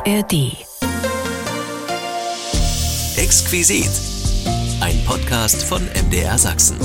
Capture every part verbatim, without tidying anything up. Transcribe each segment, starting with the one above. A R D Exquisit, ein Podcast von M D R Sachsen.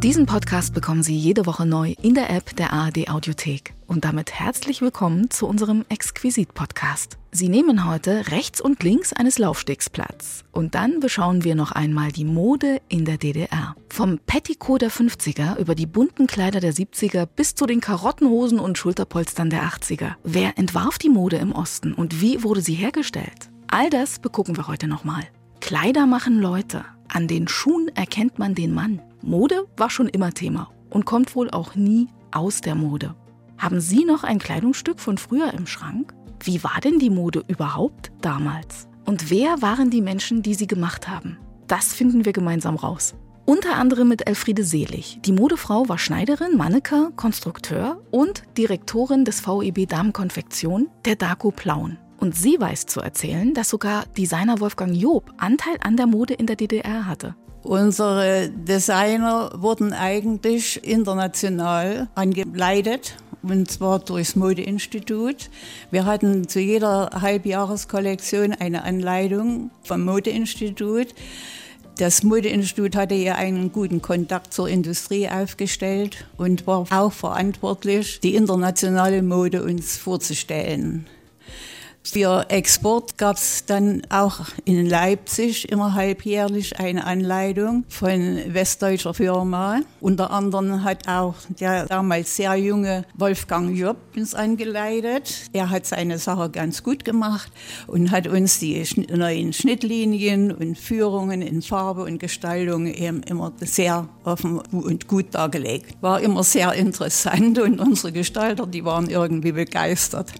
Diesen Podcast bekommen Sie jede Woche neu in der App der A R D Audiothek. Und damit herzlich willkommen zu unserem Exquisit-Podcast. Sie nehmen heute rechts und links eines Laufstegs Platz. Und dann beschauen wir noch einmal die Mode in der D D R. Vom Petticoat der fünfziger über die bunten Kleider der siebziger bis zu den Karottenhosen und Schulterpolstern der achtziger. Wer entwarf die Mode im Osten und wie wurde sie hergestellt? All das begucken wir heute nochmal. Kleider machen Leute. An den Schuhen erkennt man den Mann. Mode war schon immer Thema und kommt wohl auch nie aus der Mode. Haben Sie noch ein Kleidungsstück von früher im Schrank? Wie war denn die Mode überhaupt damals? Und wer waren die Menschen, die sie gemacht haben? Das finden wir gemeinsam raus. Unter anderem mit Elfriede Selig. Die Modefrau war Schneiderin, Mannequin, Konstrukteur und Direktorin des V E B Damenkonfektion, der DAKO Plauen. Und sie weiß zu erzählen, dass sogar Designer Wolfgang Joop Anteil an der Mode in der D D R hatte. Unsere Designer wurden eigentlich international angeleitet. Und zwar durchs Modeinstitut. Wir hatten zu jeder Halbjahreskollektion eine Anleitung vom Modeinstitut. Das Modeinstitut hatte ja einen guten Kontakt zur Industrie aufgestellt und war auch verantwortlich, die internationale Mode uns vorzustellen. Für Export gab es dann auch in Leipzig immer halbjährlich eine Anleitung von westdeutscher Firma. Unter anderem hat auch der damals sehr junge Wolfgang Joop uns angeleitet. Er hat seine Sache ganz gut gemacht und hat uns die neuen Schnittlinien und Führungen in Farbe und Gestaltung eben immer sehr offen und gut dargelegt. War immer sehr interessant und unsere Gestalter, die waren irgendwie begeistert.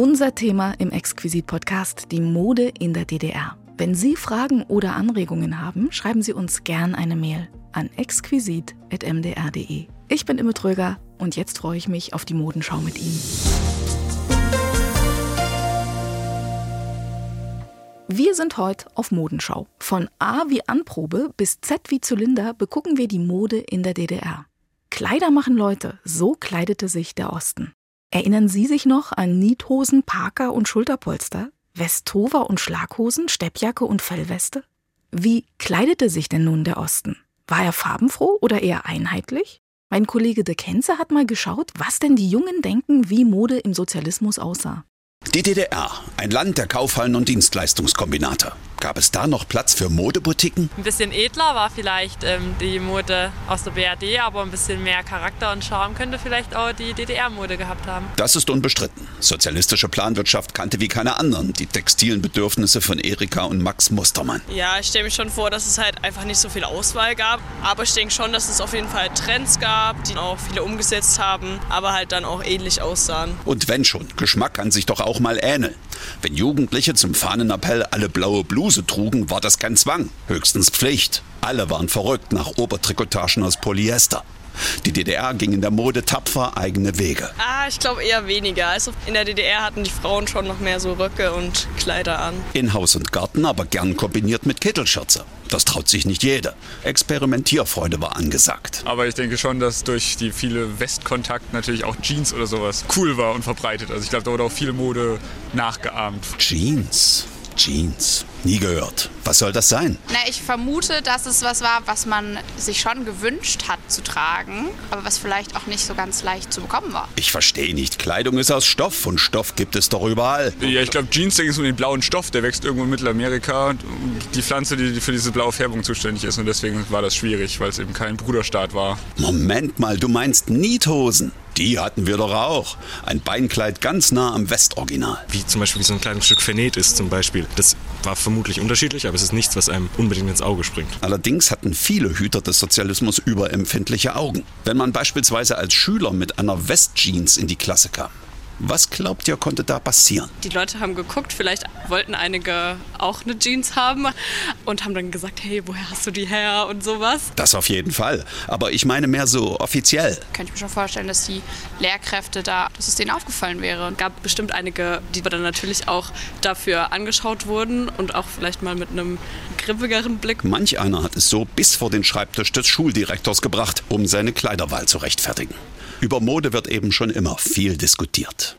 Unser Thema im Exquisit-Podcast, die Mode in der D D R. Wenn Sie Fragen oder Anregungen haben, schreiben Sie uns gern eine Mail an exquisit punkt m d r punkt d e. Ich bin Imme Tröger und jetzt freue ich mich auf die Modenschau mit Ihnen. Wir sind heute auf Modenschau. Von A wie Anprobe bis Z wie Zylinder begucken wir die Mode in der D D R. Kleider machen Leute, so kleidete sich der Osten. Erinnern Sie sich noch an Niethosen, Parker und Schulterpolster? Westhover und Schlaghosen, Steppjacke und Fellweste? Wie kleidete sich denn nun der Osten? War er farbenfroh oder eher einheitlich? Mein Kollege de Kenze hat mal geschaut, was denn die Jungen denken, wie Mode im Sozialismus aussah. Die D D R, ein Land der Kaufhallen und Dienstleistungskombinate. Gab es da noch Platz für Modeboutiquen? Ein bisschen edler war vielleicht ähm, die Mode aus der B R D, aber ein bisschen mehr Charakter und Charme könnte vielleicht auch die D D R-Mode gehabt haben. Das ist unbestritten. Sozialistische Planwirtschaft kannte wie keine anderen die textilen Bedürfnisse von Erika und Max Mustermann. Ja, ich stelle mir schon vor, dass es halt einfach nicht so viel Auswahl gab. Aber ich denke schon, dass es auf jeden Fall Trends gab, die auch viele umgesetzt haben, aber halt dann auch ähnlich aussahen. Und wenn schon, Geschmack kann sich doch auch mal ähneln. Wenn Jugendliche zum Fahnenappell alle blaue Bluse trugen, war das kein Zwang, höchstens Pflicht. Alle waren verrückt nach Obertrikotagen aus Polyester. Die D D R ging in der Mode tapfer eigene Wege. Ah, ich glaube eher weniger. Also in der D D R hatten die Frauen schon noch mehr so Röcke und Kleider an. In Haus und Garten aber gern kombiniert mit Kittelschürze. Das traut sich nicht jeder. Experimentierfreude war angesagt. Aber ich denke schon, dass durch die viele Westkontakt natürlich auch Jeans oder sowas cool war und verbreitet. Also ich glaube, da wurde auch viel Mode nachgeahmt. Jeans. Jeans. Nie gehört. Was soll das sein? Na, ich vermute, dass es was war, was man sich schon gewünscht hat zu tragen, aber was vielleicht auch nicht so ganz leicht zu bekommen war. Ich verstehe nicht. Kleidung ist aus Stoff und Stoff gibt es doch überall. Ja, ich glaube, Jeans, denke ich, ist um den blauen Stoff. Der wächst irgendwo in Mittelamerika. Die Pflanze, die für diese blaue Färbung zuständig ist. Und deswegen war das schwierig, weil es eben kein Bruderstaat war. Moment mal, du meinst Niethosen? Die hatten wir doch auch. Ein Beinkleid ganz nah am Westoriginal. Wie zum Beispiel wie so ein Kleidungsstück vernäht ist zum Beispiel. Das war vermutlich unterschiedlich, aber es ist nichts, was einem unbedingt ins Auge springt. Allerdings hatten viele Hüter des Sozialismus überempfindliche Augen. Wenn man beispielsweise als Schüler mit einer Westjeans in die Klasse kam. Was glaubt ihr, konnte da passieren? Die Leute haben geguckt, vielleicht wollten einige auch eine Jeans haben und haben dann gesagt, hey, woher hast du die her und sowas. Das auf jeden Fall, aber ich meine mehr so offiziell. Könnte ich mir schon vorstellen, dass die Lehrkräfte da, dass es denen aufgefallen wäre. Es gab bestimmt einige, die dann natürlich auch dafür angeschaut wurden und auch vielleicht mal mit einem griffigeren Blick. Manch einer hat es so bis vor den Schreibtisch des Schuldirektors gebracht, um seine Kleiderwahl zu rechtfertigen. Über Mode wird eben schon immer viel diskutiert.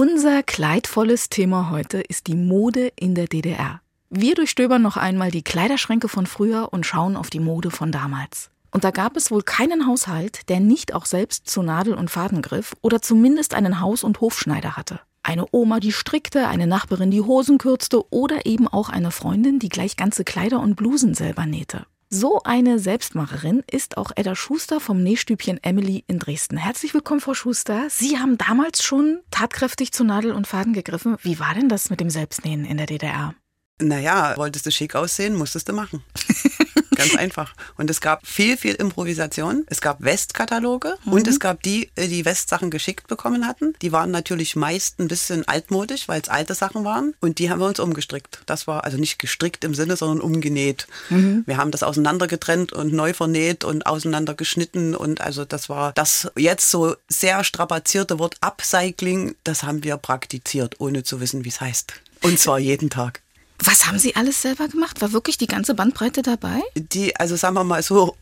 Unser kleidvolles Thema heute ist die Mode in der D D R. Wir durchstöbern noch einmal die Kleiderschränke von früher und schauen auf die Mode von damals. Und da gab es wohl keinen Haushalt, der nicht auch selbst zu Nadel und Faden griff oder zumindest einen Haus- und Hofschneider hatte. Eine Oma, die strickte, eine Nachbarin, die Hosen kürzte oder eben auch eine Freundin, die gleich ganze Kleider und Blusen selber nähte. So eine Selbstmacherin ist auch Edda Schuster vom Nähstübchen Emily in Dresden. Herzlich willkommen, Frau Schuster. Sie haben damals schon tatkräftig zu Nadel und Faden gegriffen. Wie war denn das mit dem Selbstnähen in der D D R? Naja, wolltest du schick aussehen, musstest du machen. Ganz einfach. Und es gab viel, viel Improvisation. Es gab Westkataloge mhm. und es gab die, die Westsachen geschickt bekommen hatten. Die waren natürlich meist ein bisschen altmodisch, weil es alte Sachen waren. Und die haben wir uns umgestrickt. Das war also nicht gestrickt im Sinne, sondern umgenäht. Mhm. Wir haben das auseinandergetrennt und neu vernäht und auseinandergeschnitten. Und also das war das jetzt so sehr strapazierte Wort Upcycling. Das haben wir praktiziert, ohne zu wissen, wie es heißt. Und zwar jeden Tag. Was haben Sie alles selber gemacht? War wirklich die ganze Bandbreite dabei? Die, also sagen wir mal so,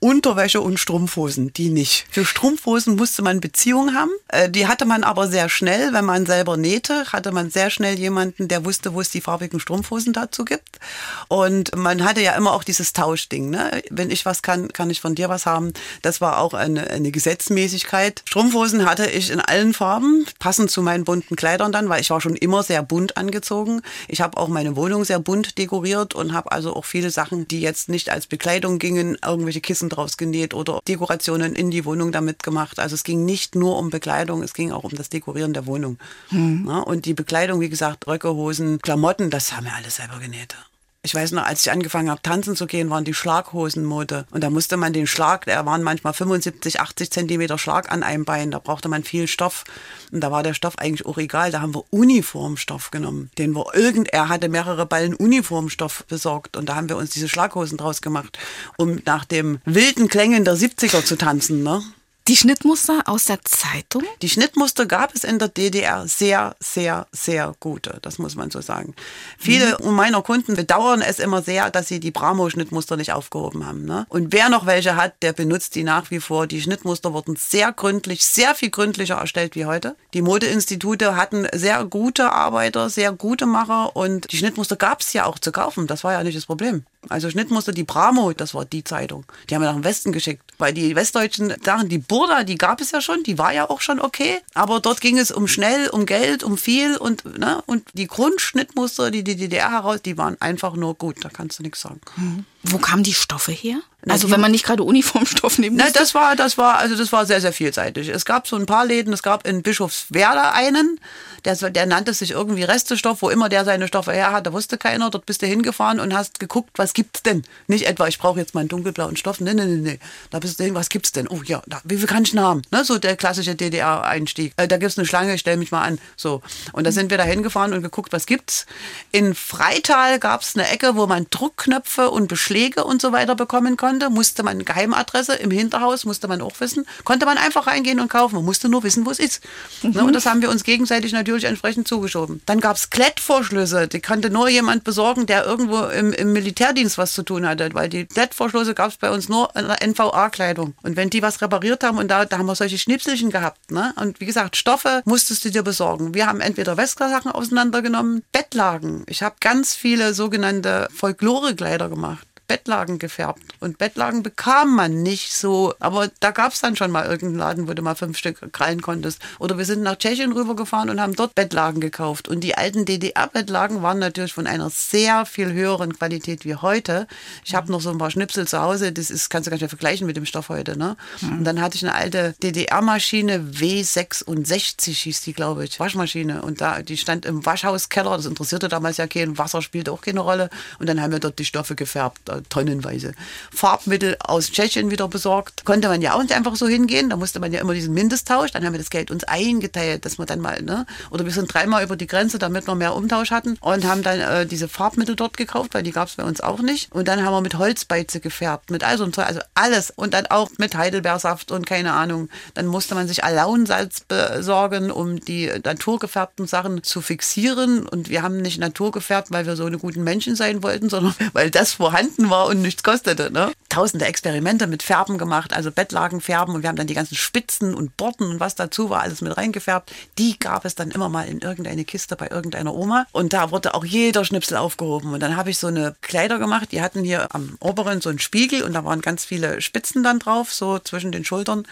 Unterwäsche und Strumpfhosen, die nicht. Für Strumpfhosen musste man Beziehungen haben. Die hatte man aber sehr schnell, wenn man selber nähte, hatte man sehr schnell jemanden, der wusste, wo es die farbigen Strumpfhosen dazu gibt. Und man hatte ja immer auch dieses Tauschding, ne? Wenn ich was kann, kann ich von dir was haben. Das war auch eine, eine Gesetzmäßigkeit. Strumpfhosen hatte ich in allen Farben, passend zu meinen bunten Kleidern dann, weil ich war schon immer sehr bunt angezogen. Ich habe auch meine Wohnung sehr bunt dekoriert und habe also auch viele Sachen, die jetzt nicht als Bekleidung gingen, irgendwelche Kissen draus genäht oder Dekorationen in die Wohnung damit gemacht. Also es ging nicht nur um Bekleidung, es ging auch um das Dekorieren der Wohnung. Hm. Na, und die Bekleidung, wie gesagt, Röcke, Hosen, Klamotten, das haben wir alles selber genäht. Ich weiß noch, als ich angefangen habe, tanzen zu gehen, waren die Schlaghosenmode. Und da musste man den Schlag, da waren manchmal fünfundsiebzig, achtzig Zentimeter Schlag an einem Bein. Da brauchte man viel Stoff. Und da war der Stoff eigentlich auch egal. Da haben wir Uniformstoff genommen. Den wir irgend, er hatte mehrere Ballen Uniformstoff besorgt. Und da haben wir uns diese Schlaghosen draus gemacht, um nach dem wilden Klängen der siebziger zu tanzen, ne? Die Schnittmuster aus der Zeitung? Die Schnittmuster gab es in der D D R sehr, sehr, sehr gute. Das muss man so sagen. Viele mhm. meiner Kunden bedauern es immer sehr, dass sie die Pramo-Schnittmuster nicht aufgehoben haben. Ne? Und wer noch welche hat, der benutzt die nach wie vor. Die Schnittmuster wurden sehr gründlich, sehr viel gründlicher erstellt wie heute. Die Modeinstitute hatten sehr gute Arbeiter, sehr gute Macher. Und die Schnittmuster gab es ja auch zu kaufen. Das war ja nicht das Problem. Also Schnittmuster, die Pramo, das war die Zeitung. Die haben wir nach dem Westen geschickt. Weil die westdeutschen Sachen, die Burda, die gab es ja schon, die war ja auch schon okay. Aber dort ging es um schnell, um Geld, um viel. Und, ne? und die Grundschnittmuster, die die D D R heraus, die waren einfach nur gut. Da kannst du nichts sagen. Mhm. Wo kamen die Stoffe her? Also wenn man nicht gerade Uniformstoff nehmen musste? Na, das war, das war, also das war sehr, sehr vielseitig. Es gab so ein paar Läden, es gab in Bischofswerda einen, der, der nannte sich irgendwie Restestoff, wo immer der seine Stoffe her hatte, wusste keiner. Dort bist du hingefahren und hast geguckt, was gibt's denn? Nicht etwa, ich brauche jetzt mal einen dunkelblauen Stoff, nee, nee, nee, nee. Da bist du hin, was gibt's denn? Oh ja, da, wie viel kann ich denn haben? Ne, so der klassische D D R-Einstieg. Äh, da gibt's eine Schlange, ich stell mich mal an. So. Und da sind wir da hingefahren und geguckt, was gibt's. In Freital gab's eine Ecke, wo man Druckknöpfe und Beschläge und so weiter bekommen konnte. Musste man eine Geheimadresse im Hinterhaus, musste man auch wissen. Konnte man einfach reingehen und kaufen. Man musste nur wissen, wo es ist. Mhm. Und das haben wir uns gegenseitig natürlich entsprechend zugeschoben. Dann gab es Klettverschlüsse. Die konnte nur jemand besorgen, der irgendwo im, im Militärdienst was zu tun hatte. Weil die Klettverschlüsse gab es bei uns nur in der N V A-Kleidung. Und wenn die was repariert haben, und da, da haben wir solche Schnipselchen gehabt. Ne? Und wie gesagt, Stoffe musstest du dir besorgen. Wir haben entweder Westsachen auseinandergenommen, Bettlagen. Ich habe ganz viele sogenannte Folklorekleider gemacht. Bettlagen gefärbt. Und Bettlagen bekam man nicht so. Aber da gab es dann schon mal irgendeinen Laden, wo du mal fünf Stück krallen konntest. Oder wir sind nach Tschechien rübergefahren und haben dort Bettlagen gekauft. Und die alten D D R-Bettlagen waren natürlich von einer sehr viel höheren Qualität wie heute. Ich habe noch so ein paar Schnipsel zu Hause. Das ist, kannst du gar nicht mehr vergleichen mit dem Stoff heute. Ne? Und dann hatte ich eine alte D D R-Maschine, W sechsundsechzig hieß die, glaube ich. Waschmaschine. Und da, die stand im Waschhauskeller. Das interessierte damals ja keinen. Wasser spielte auch keine Rolle. Und dann haben wir dort die Stoffe gefärbt. Tonnenweise. Farbmittel aus Tschechien wieder besorgt. Konnte man ja auch nicht einfach so hingehen. Da musste man ja immer diesen Mindesttausch. Dann haben wir das Geld uns eingeteilt, dass wir dann mal, ne? Oder wir sind dreimal über die Grenze, damit wir mehr Umtausch hatten. Und haben dann äh, diese Farbmittel dort gekauft, weil die gab es bei uns auch nicht. Und dann haben wir mit Holzbeize gefärbt, mit all so einem Zeug, also alles. Und dann auch mit Heidelbeersaft und keine Ahnung. Dann musste man sich Alaunsalz besorgen, um die naturgefärbten Sachen zu fixieren. Und wir haben nicht naturgefärbt, weil wir so eine guten Menschen sein wollten, sondern weil das vorhanden offen war und nichts kostete. Ne? Tausende Experimente mit Färben gemacht, also Bettlakenfärben, und wir haben dann die ganzen Spitzen und Borten und was dazu war, alles mit reingefärbt. Die gab es dann immer mal in irgendeine Kiste bei irgendeiner Oma und da wurde auch jeder Schnipsel aufgehoben. Und dann habe ich so eine Kleider gemacht, die hatten hier am oberen so einen Spiegel und da waren ganz viele Spitzen dann drauf, so zwischen den Schultern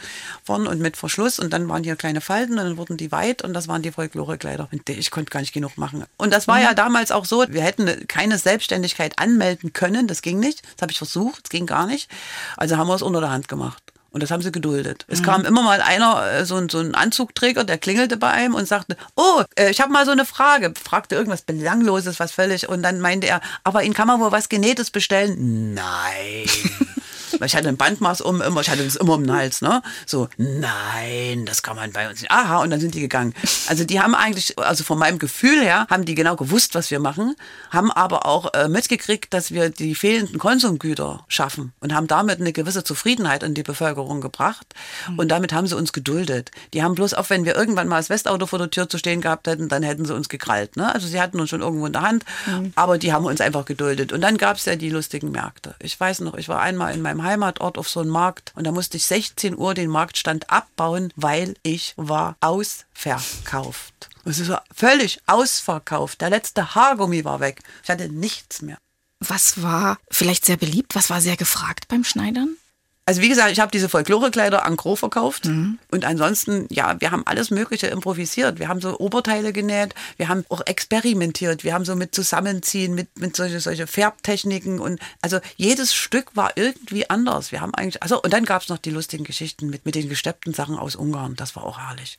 vorn und mit Verschluss, und dann waren hier kleine Falten und dann wurden die weit und das waren die Folklore-Kleider. Und ich konnte gar nicht genug machen. Und das war ja damals auch so, wir hätten keine Selbstständigkeit anmelden können, das ging nicht. Das habe ich versucht, das ging gar nicht. Also haben wir es unter der Hand gemacht. Und das haben sie geduldet. Es mhm. kam immer mal einer, so ein, so ein Anzugträger, der klingelte bei einem und sagte, oh, ich habe mal so eine Frage. Fragte irgendwas Belangloses, was völlig. Und dann meinte er, aber Ihnen kann man wohl was Genähtes bestellen? Nein. Ich hatte ein Bandmaß um, immer, ich hatte das immer um den Hals, ne? So, nein, das kann man bei uns nicht. Aha, und dann sind die gegangen. Also die haben eigentlich, also von meinem Gefühl her, haben die genau gewusst, was wir machen, haben aber auch äh, mitgekriegt, dass wir die fehlenden Konsumgüter schaffen und haben damit eine gewisse Zufriedenheit in die Bevölkerung gebracht und damit haben sie uns geduldet. Die haben bloß auch, wenn wir irgendwann mal das Westauto vor der Tür zu stehen gehabt hätten, dann hätten sie uns gekrallt, ne? Also sie hatten uns schon irgendwo in der Hand, mhm. aber die haben uns einfach geduldet. Und dann gab es ja die lustigen Märkte. Ich weiß noch, ich war einmal in meinem Heimatort auf so einen Markt und da musste ich sechzehn Uhr den Marktstand abbauen, weil ich war ausverkauft. Es war völlig ausverkauft. Der letzte Haargummi war weg. Ich hatte nichts mehr. Was war vielleicht sehr beliebt? Was war sehr gefragt beim Schneidern? Also wie gesagt, ich habe diese Folklore-Kleider en gros verkauft mhm. und ansonsten, ja, wir haben alles Mögliche improvisiert. Wir haben so Oberteile genäht, wir haben auch experimentiert, wir haben so mit Zusammenziehen, mit, mit solche, solche Färbtechniken und also jedes Stück war irgendwie anders. Wir haben eigentlich, also und dann gab es noch die lustigen Geschichten mit, mit den gesteppten Sachen aus Ungarn, das war auch herrlich.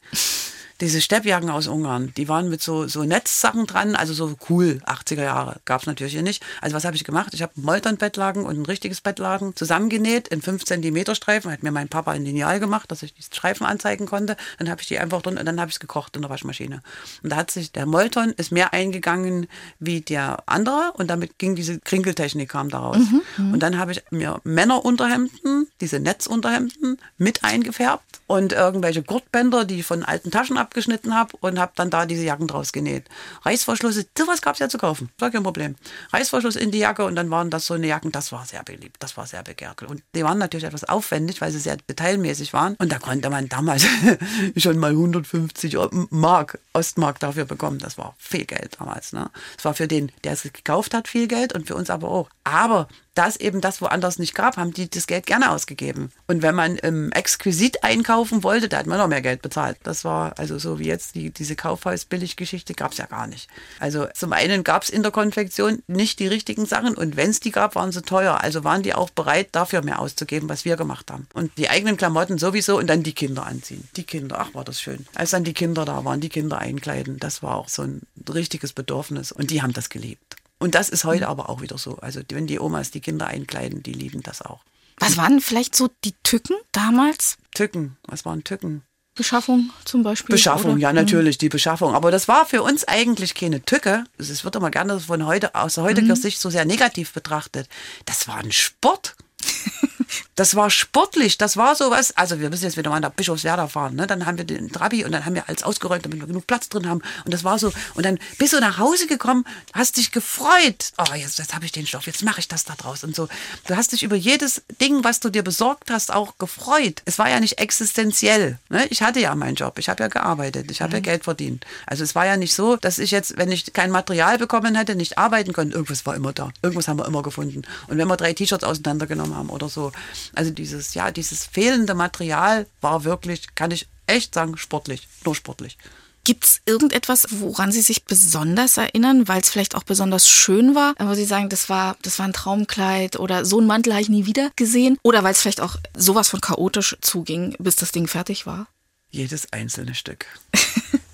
Diese Steppjacken aus Ungarn, die waren mit so, so Netzsachen dran, also so cool, achtziger Jahre, gab es natürlich hier nicht. Also was habe ich gemacht? Ich habe Moltern-Bettlaken und ein richtiges Bettlaken zusammengenäht in fünf Zentimeter Streifen, hat mir mein Papa ein Lineal gemacht, dass ich die Streifen anzeigen konnte. Dann habe ich die einfach drin und dann habe ich es gekocht in der Waschmaschine. Und da hat sich, der Moltern ist mehr eingegangen wie der andere und damit ging diese Krinkeltechnik, kam daraus. Mhm, und dann habe ich mir Männerunterhemden, diese Netzunterhemden mit eingefärbt und irgendwelche Gurtbänder, die von alten Taschen ab geschnitten habe und habe dann da diese Jacken draus genäht. Reißverschlüsse, sowas gab es ja zu kaufen. War kein Problem. Reißverschluss in die Jacke und dann waren das so eine Jacken, das war sehr beliebt, das war sehr begehrt. Und die waren natürlich etwas aufwendig, weil sie sehr detailmäßig waren. Und da konnte man damals schon mal hundertfünfzig Mark, Ostmark dafür bekommen. Das war viel Geld damals. Ne? Das war für den, der es gekauft hat, viel Geld und für uns aber auch. Aber das eben das woanders nicht gab, haben die das Geld gerne ausgegeben. Und wenn man im Exquisit einkaufen wollte, da hat man noch mehr Geld bezahlt. Das war also so wie jetzt die, diese Kaufhaus-Billig-Geschichte gab es ja gar nicht. Also zum einen gab es in der Konfektion nicht die richtigen Sachen und wenn es die gab, waren sie teuer. Also waren die auch bereit, dafür mehr auszugeben, was wir gemacht haben. Und die eigenen Klamotten sowieso und dann die Kinder anziehen. Die Kinder, ach war das schön. Als dann die Kinder da waren, die Kinder einkleiden, das war auch so ein richtiges Bedürfnis und die haben das geliebt. Und das ist heute aber auch wieder so. Also wenn die Omas die Kinder einkleiden, die lieben das auch. Was waren vielleicht so die Tücken damals? Tücken, was waren Tücken? Beschaffung zum Beispiel. Beschaffung, oder? Ja natürlich, die Beschaffung. Aber das war für uns eigentlich keine Tücke. Es wird immer gerne von heute, aus heutiger mhm. Sicht so sehr negativ betrachtet. Das war ein Sport. Das war sportlich, das war sowas, also wir müssen jetzt wieder mal nach Bischofswerda fahren, ne? Dann haben wir den Trabi und dann haben wir alles ausgeräumt, damit wir genug Platz drin haben und das war so und dann bist du nach Hause gekommen, hast dich gefreut, oh jetzt, jetzt habe ich den Stoff, jetzt mache ich das da draus und so. Du hast dich über jedes Ding, was du dir besorgt hast, auch gefreut. Es war ja nicht existenziell, ne? Ich hatte ja meinen Job, ich habe ja gearbeitet, ich habe mhm. ja Geld verdient. Also es war ja nicht so, dass ich jetzt, wenn ich kein Material bekommen hätte, nicht arbeiten konnte, irgendwas war immer da, irgendwas haben wir immer gefunden und wenn wir drei T-Shirts auseinandergenommen haben oder so. Also dieses, ja, dieses fehlende Material war wirklich, kann ich echt sagen, sportlich, nur sportlich. Gibt es irgendetwas, woran Sie sich besonders erinnern, weil es vielleicht auch besonders schön war, wo Sie sagen, das war, das war ein Traumkleid oder so einen Mantel habe ich nie wieder gesehen oder weil es vielleicht auch sowas von chaotisch zuging, bis das Ding fertig war? Jedes einzelne Stück.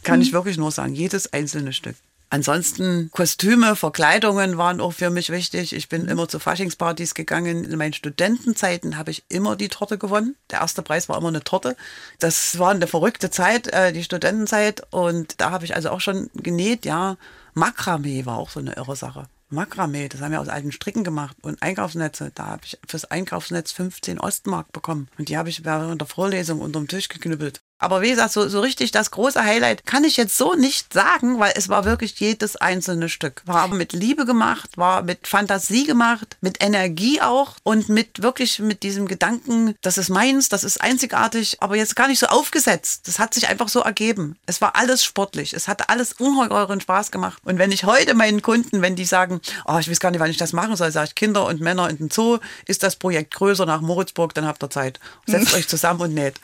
Kann ich wirklich nur sagen, jedes einzelne Stück. Ansonsten Kostüme, Verkleidungen waren auch für mich wichtig. Ich bin immer zu Faschingspartys gegangen. In meinen Studentenzeiten habe ich immer die Torte gewonnen. Der erste Preis war immer eine Torte. Das war eine verrückte Zeit, äh, die Studentenzeit. Und da habe ich also auch schon genäht, ja. Makramee war auch so eine irre Sache. Makramee, das haben wir aus alten Stricken gemacht und Einkaufsnetze, da habe ich fürs Einkaufsnetz fünfzehn Ostmark bekommen und die habe ich während der Vorlesung unterm Tisch geknüppelt. Aber wie gesagt, so, so richtig das große Highlight kann ich jetzt so nicht sagen, weil es war wirklich jedes einzelne Stück. War mit Liebe gemacht, war mit Fantasie gemacht, mit Energie auch und mit wirklich mit diesem Gedanken, das ist meins, das ist einzigartig, aber jetzt gar nicht so aufgesetzt. Das hat sich einfach so ergeben. Es war alles sportlich, es hat alles ungeheuren Spaß gemacht. Und wenn ich heute meinen Kunden, wenn die sagen, oh, ich weiß gar nicht, wann ich das machen soll, sage ich, Kinder und Männer in den Zoo, ist das Projekt größer nach Moritzburg, dann habt ihr Zeit. Setzt euch zusammen und näht.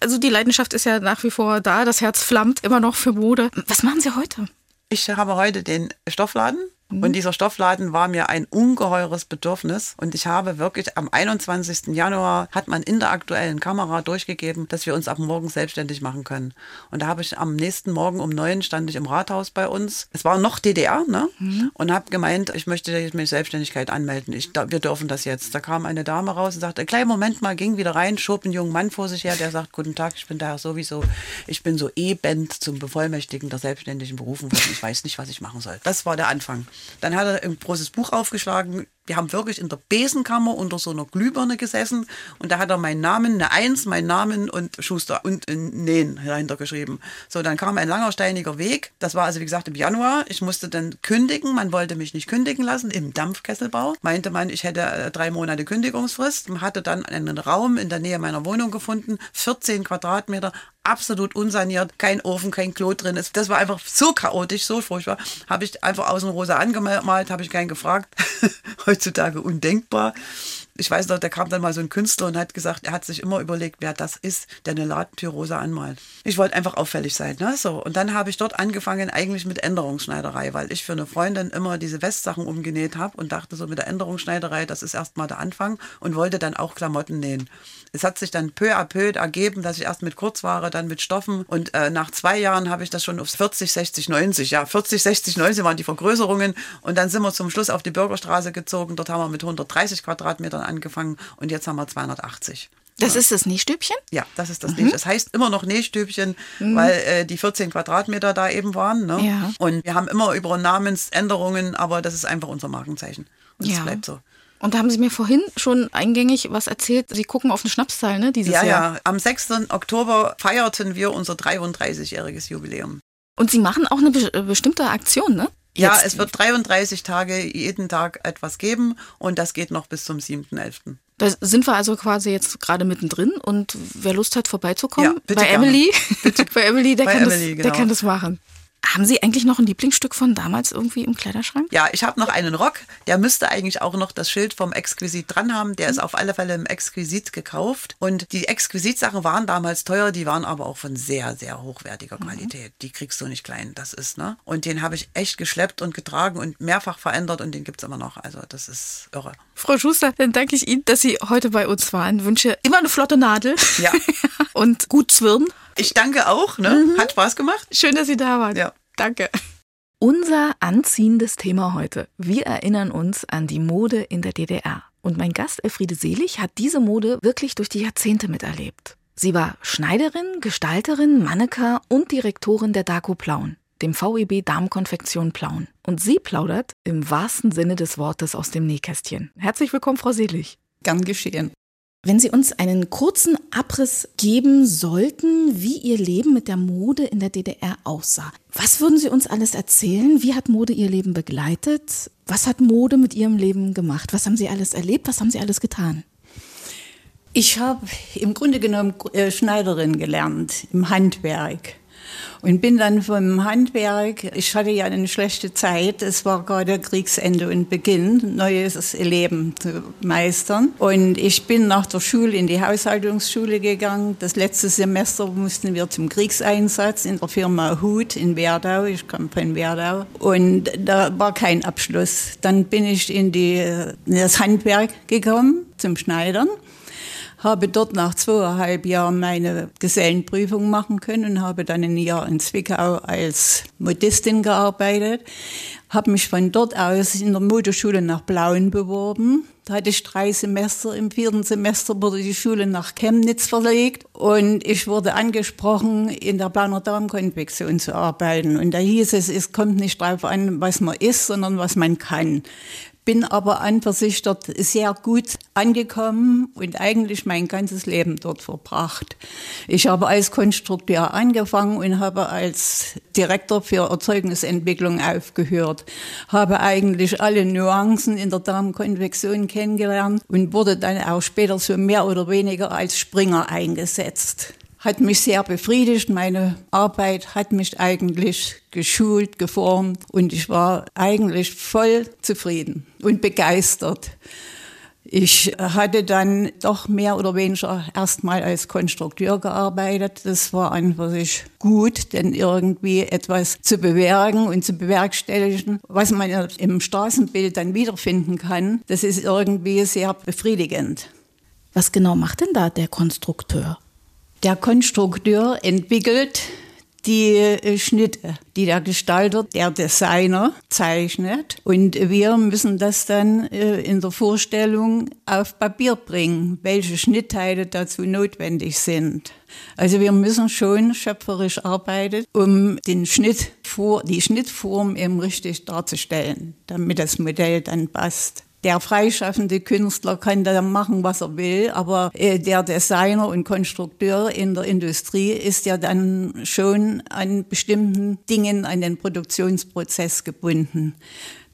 Also die Leidenschaft ist ja nach wie vor da, das Herz flammt immer noch für Mode. Was machen Sie heute? Ich habe heute den Stoffladen. Und dieser Stoffladen war mir ein ungeheures Bedürfnis. Und ich habe wirklich am einundzwanzigsten Januar hat man in der aktuellen Kamera durchgegeben, dass wir uns ab morgen selbstständig machen können. Und da habe ich am nächsten Morgen um neun stand ich im Rathaus bei uns. Es war noch D D R, ne? Mhm. Und habe gemeint, ich möchte mich Selbstständigkeit anmelden. Ich, wir dürfen das jetzt. Da kam eine Dame raus und sagte, kleinen Moment mal, ging wieder rein, schob einen jungen Mann vor sich her, der sagt, guten Tag, ich bin daher sowieso, ich bin so eben zum Bevollmächtigen der selbstständigen Berufen worden. Ich weiß nicht, was ich machen soll. Das war der Anfang. Dann hat er ein großes Buch aufgeschlagen. Wir haben wirklich in der Besenkammer unter so einer Glühbirne gesessen. Und da hat er meinen Namen, eine Eins, meinen Namen und Schuster und Nähen dahinter geschrieben. So, dann kam ein langer, steiniger Weg. Das war also, wie gesagt, im Januar. Ich musste dann kündigen. Man wollte mich nicht kündigen lassen im Dampfkesselbau. Meinte man, ich hätte drei Monate Kündigungsfrist. Hatte dann einen Raum in der Nähe meiner Wohnung gefunden. vierzehn Quadratmeter, absolut unsaniert. Kein Ofen, kein Klo drin. Das war einfach so chaotisch, so furchtbar. Habe ich einfach außen rosa angemalt, habe ich keinen gefragt. Heutzutage undenkbar. Ich weiß noch, da kam dann mal so ein Künstler und hat gesagt, er hat sich immer überlegt, wer das ist, der eine Ladentür rosa anmalt. Ich wollte einfach auffällig sein. Ne? So. Und dann habe ich dort angefangen eigentlich mit Änderungsschneiderei, weil ich für eine Freundin immer diese Westsachen umgenäht habe und dachte so mit der Änderungsschneiderei, das ist erstmal der Anfang und wollte dann auch Klamotten nähen. Es hat sich dann peu à peu ergeben, dass ich erst mit Kurzware, dann mit Stoffen und äh, nach zwei Jahren habe ich das schon auf vierzig, sechzig, neunzig. Ja, vierzig, sechzig, neunzig waren die Vergrößerungen und dann sind wir zum Schluss auf die Bürgerstraße gezogen. Dort haben wir mit hundertdreißig Quadratmetern angefangen und jetzt haben wir zweihundertachtzig. Das ist das Nähstübchen? Ja, das ist das mhm. Nähstübchen. Es heißt immer noch Nähstübchen, mhm. weil äh, die vierzehn Quadratmeter da eben waren. Ne? Ja. Und wir haben immer über Namensänderungen, aber das ist einfach unser Markenzeichen. Und das ja. bleibt so. Und da haben Sie mir vorhin schon eingängig was erzählt. Sie gucken auf eine Schnapszahl, ne, dieses ja, Jahr. Ja, am sechsten Oktober feierten wir unser dreiunddreißigjähriges Jubiläum. Und Sie machen auch eine be- bestimmte Aktion, ne? Ja, jetzt. Es wird dreiunddreißig Tage jeden Tag etwas geben und das geht noch bis zum siebten elften Da sind wir also quasi jetzt gerade mittendrin und wer Lust hat, vorbeizukommen, ja, bitte bei, Emily, bitte. bei Emily, der, bei kann, Emily das, genau. der kann das machen. Haben Sie eigentlich noch ein Lieblingsstück von damals irgendwie im Kleiderschrank? Ja, ich habe noch einen Rock. Der müsste eigentlich auch noch das Schild vom Exquisit dran haben. Der ist auf alle Fälle im Exquisit gekauft. Und die Exquisit-Sachen waren damals teuer, die waren aber auch von sehr, sehr hochwertiger Qualität. Mhm. Die kriegst du nicht klein, das ist, ne? Und den habe ich echt geschleppt und getragen und mehrfach verändert und den gibt es immer noch. Also das ist irre. Frau Schuster, dann danke ich Ihnen, dass Sie heute bei uns waren. Wünsche immer eine flotte Nadel. Ja. Und gut zwirren. Ich danke auch, ne? Mhm. Hat Spaß gemacht. Schön, dass Sie da waren. Ja. Danke. Unser anziehendes Thema heute. Wir erinnern uns an die Mode in der D D R. Und mein Gast Elfriede Selig hat diese Mode wirklich durch die Jahrzehnte miterlebt. Sie war Schneiderin, Gestalterin, Mannequin und Direktorin der DAKO Plauen, dem V E B Damenkonfektion Plauen. Und sie plaudert im wahrsten Sinne des Wortes aus dem Nähkästchen. Herzlich willkommen, Frau Selig. Gern geschehen. Wenn Sie uns einen kurzen Abriss geben sollten, wie Ihr Leben mit der Mode in der D D R aussah, was würden Sie uns alles erzählen? Wie hat Mode Ihr Leben begleitet? Was hat Mode mit Ihrem Leben gemacht? Was haben Sie alles erlebt? Was haben Sie alles getan? Ich habe im Grunde genommen Schneiderin gelernt im Handwerk. Und bin dann vom Handwerk, ich hatte ja eine schlechte Zeit, es war gerade Kriegsende und Beginn, neues Leben zu meistern. Und ich bin nach der Schule in die Haushaltungsschule gegangen. Das letzte Semester mussten wir zum Kriegseinsatz in der Firma Hut in Werdau, ich komme von Werdau. Und da war kein Abschluss. Dann bin ich in, die, in das Handwerk gekommen, zum Schneidern. Habe dort nach zweieinhalb Jahren meine Gesellenprüfung machen können und habe dann ein Jahr in Zwickau als Modistin gearbeitet. Habe mich von dort aus in der Modeschule nach Blauen beworben. Da hatte ich drei Semester. Im vierten Semester wurde die Schule nach Chemnitz verlegt. Und ich wurde angesprochen, in der Blauner Damenkonfektion zu arbeiten. Und da hieß es, es kommt nicht drauf an, was man isst, sondern was man kann. bin aber an für sich dort sehr gut angekommen und eigentlich mein ganzes Leben dort verbracht. Ich habe als Konstrukteur angefangen und habe als Direktor für Erzeugnisentwicklung aufgehört. Habe eigentlich alle Nuancen in der Damenkonfektion kennengelernt und wurde dann auch später so mehr oder weniger als Springer eingesetzt. Hat mich sehr befriedigt. Meine Arbeit hat mich eigentlich geschult, geformt und ich war eigentlich voll zufrieden und begeistert. Ich hatte dann doch mehr oder weniger erstmal als Konstrukteur gearbeitet. Das war an für sich gut, denn irgendwie etwas zu bewirken und zu bewerkstelligen, was man im Straßenbild dann wiederfinden kann, das ist irgendwie sehr befriedigend. Was genau macht denn da der Konstrukteur? Der Konstrukteur entwickelt die Schnitte, die der Gestalter, der Designer zeichnet. Und wir müssen das dann in der Vorstellung auf Papier bringen, welche Schnittteile dazu notwendig sind. Also wir müssen schon schöpferisch arbeiten, um den Schnitt vor, die Schnittform eben richtig darzustellen, damit das Modell dann passt. Der freischaffende Künstler kann da machen, was er will, aber der Designer und Konstrukteur in der Industrie ist ja dann schon an bestimmten Dingen, an den Produktionsprozess gebunden.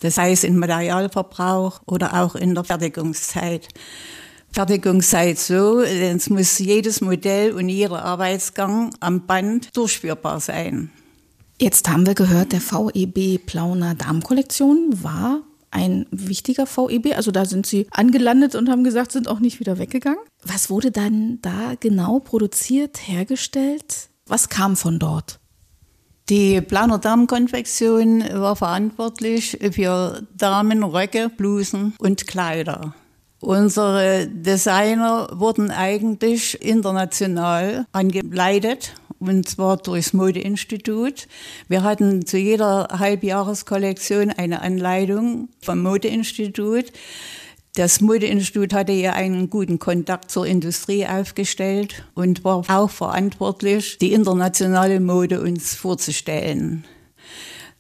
Das heißt im Materialverbrauch oder auch in der Fertigungszeit. Fertigungszeit so, es muss jedes Modell und jeder Arbeitsgang am Band durchführbar sein. Jetzt haben wir gehört, der V E B Plauener Damenkollektion war ein wichtiger V E B, also da sind sie angelandet und haben gesagt, sind auch nicht wieder weggegangen. Was wurde dann da genau produziert, hergestellt? Was kam von dort? Die Plauener Damenkonfektion war verantwortlich für Damenröcke, Blusen und Kleider. Unsere Designer wurden eigentlich international angeleitet. Und zwar durchs Modeinstitut. Wir hatten zu jeder Halbjahreskollektion eine Anleitung vom Modeinstitut. Das Modeinstitut hatte ja einen guten Kontakt zur Industrie aufgestellt und war auch verantwortlich, die internationale Mode uns vorzustellen.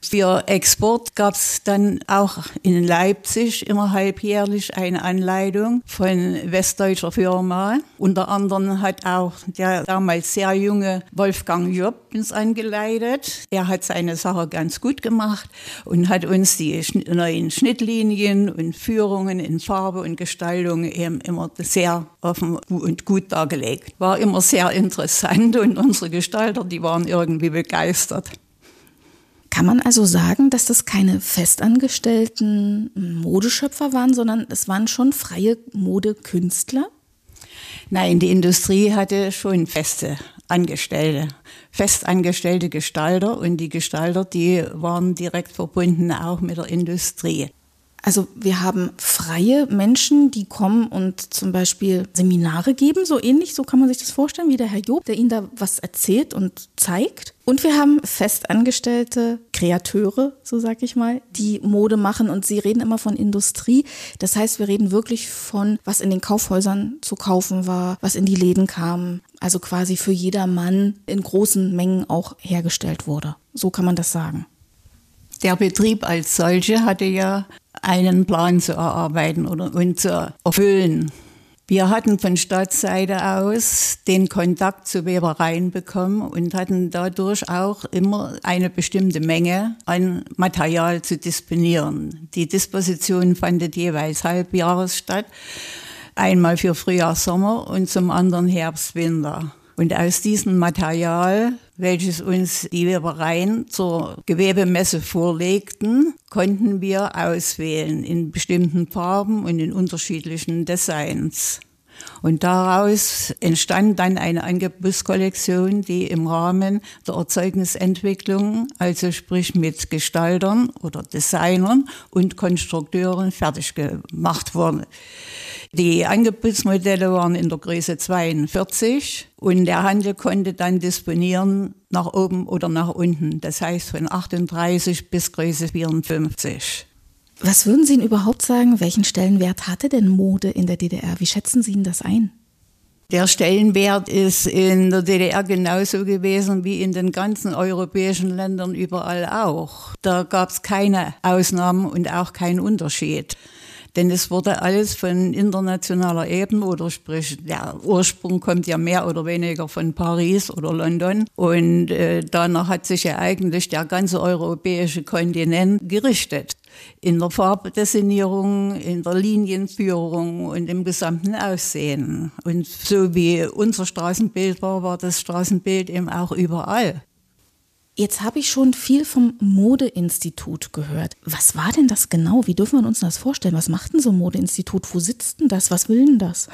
Für Export gab es dann auch in Leipzig immer halbjährlich eine Anleitung von westdeutscher Firma. Unter anderem hat auch der damals sehr junge Wolfgang Joop uns angeleitet. Er hat seine Sache ganz gut gemacht und hat uns die neuen Schnittlinien und Führungen in Farbe und Gestaltung eben immer sehr offen und gut dargelegt. War immer sehr interessant und unsere Gestalter, die waren irgendwie begeistert. Kann man also sagen, dass das keine festangestellten Modeschöpfer waren, sondern es waren schon freie Modekünstler? Nein, die Industrie hatte schon feste Angestellte, festangestellte Gestalter und die Gestalter, die waren direkt verbunden auch mit der Industrie. Also wir haben freie Menschen, die kommen und zum Beispiel Seminare geben, so ähnlich, so kann man sich das vorstellen, wie der Herr Joop, der Ihnen da was erzählt und zeigt. Und wir haben festangestellte Kreateure, so sag ich mal, die Mode machen und Sie reden immer von Industrie. Das heißt, wir reden wirklich von, was in den Kaufhäusern zu kaufen war, was in die Läden kam, also quasi für jedermann in großen Mengen auch hergestellt wurde. So kann man das sagen. Der Betrieb als solche hatte ja einen Plan zu erarbeiten oder, und zu erfüllen. Wir hatten von Staatsseite aus den Kontakt zu Webereien bekommen und hatten dadurch auch immer eine bestimmte Menge an Material zu disponieren. Die Disposition fand jeweils halbjahres statt, einmal für Frühjahr, Sommer und zum anderen Herbst, Winter. Und aus diesem Material, welches uns die Webereien zur Gewebemesse vorlegten, konnten wir auswählen in bestimmten Farben und in unterschiedlichen Designs. Und daraus entstand dann eine Angebotskollektion, die im Rahmen der Erzeugnisentwicklung, also sprich mit Gestaltern oder Designern und Konstrukteuren, fertig gemacht wurde. Die Angebotsmodelle waren in der Größe zweiundvierzig und der Handel konnte dann disponieren nach oben oder nach unten, das heißt von achtunddreißig bis Größe vierundfünfzig. Was würden Sie denn überhaupt sagen, welchen Stellenwert hatte denn Mode in der D D R? Wie schätzen Sie denn das ein? Der Stellenwert ist in der D D R genauso gewesen wie in den ganzen europäischen Ländern überall auch. Da gab es keine Ausnahmen und auch keinen Unterschied. Denn es wurde alles von internationaler Ebene, oder sprich, der Ursprung kommt ja mehr oder weniger von Paris oder London. Und äh, danach hat sich ja eigentlich der ganze europäische Kontinent gerichtet. In der Farbdesignierung, in der Linienführung und im gesamten Aussehen. Und so wie unser Straßenbild war, war das Straßenbild eben auch überall. Jetzt habe ich schon viel vom Modeinstitut gehört. Was war denn das genau? Wie dürfen wir uns das vorstellen? Was macht denn so ein Modeinstitut? Wo sitzt denn das? Was will denn das?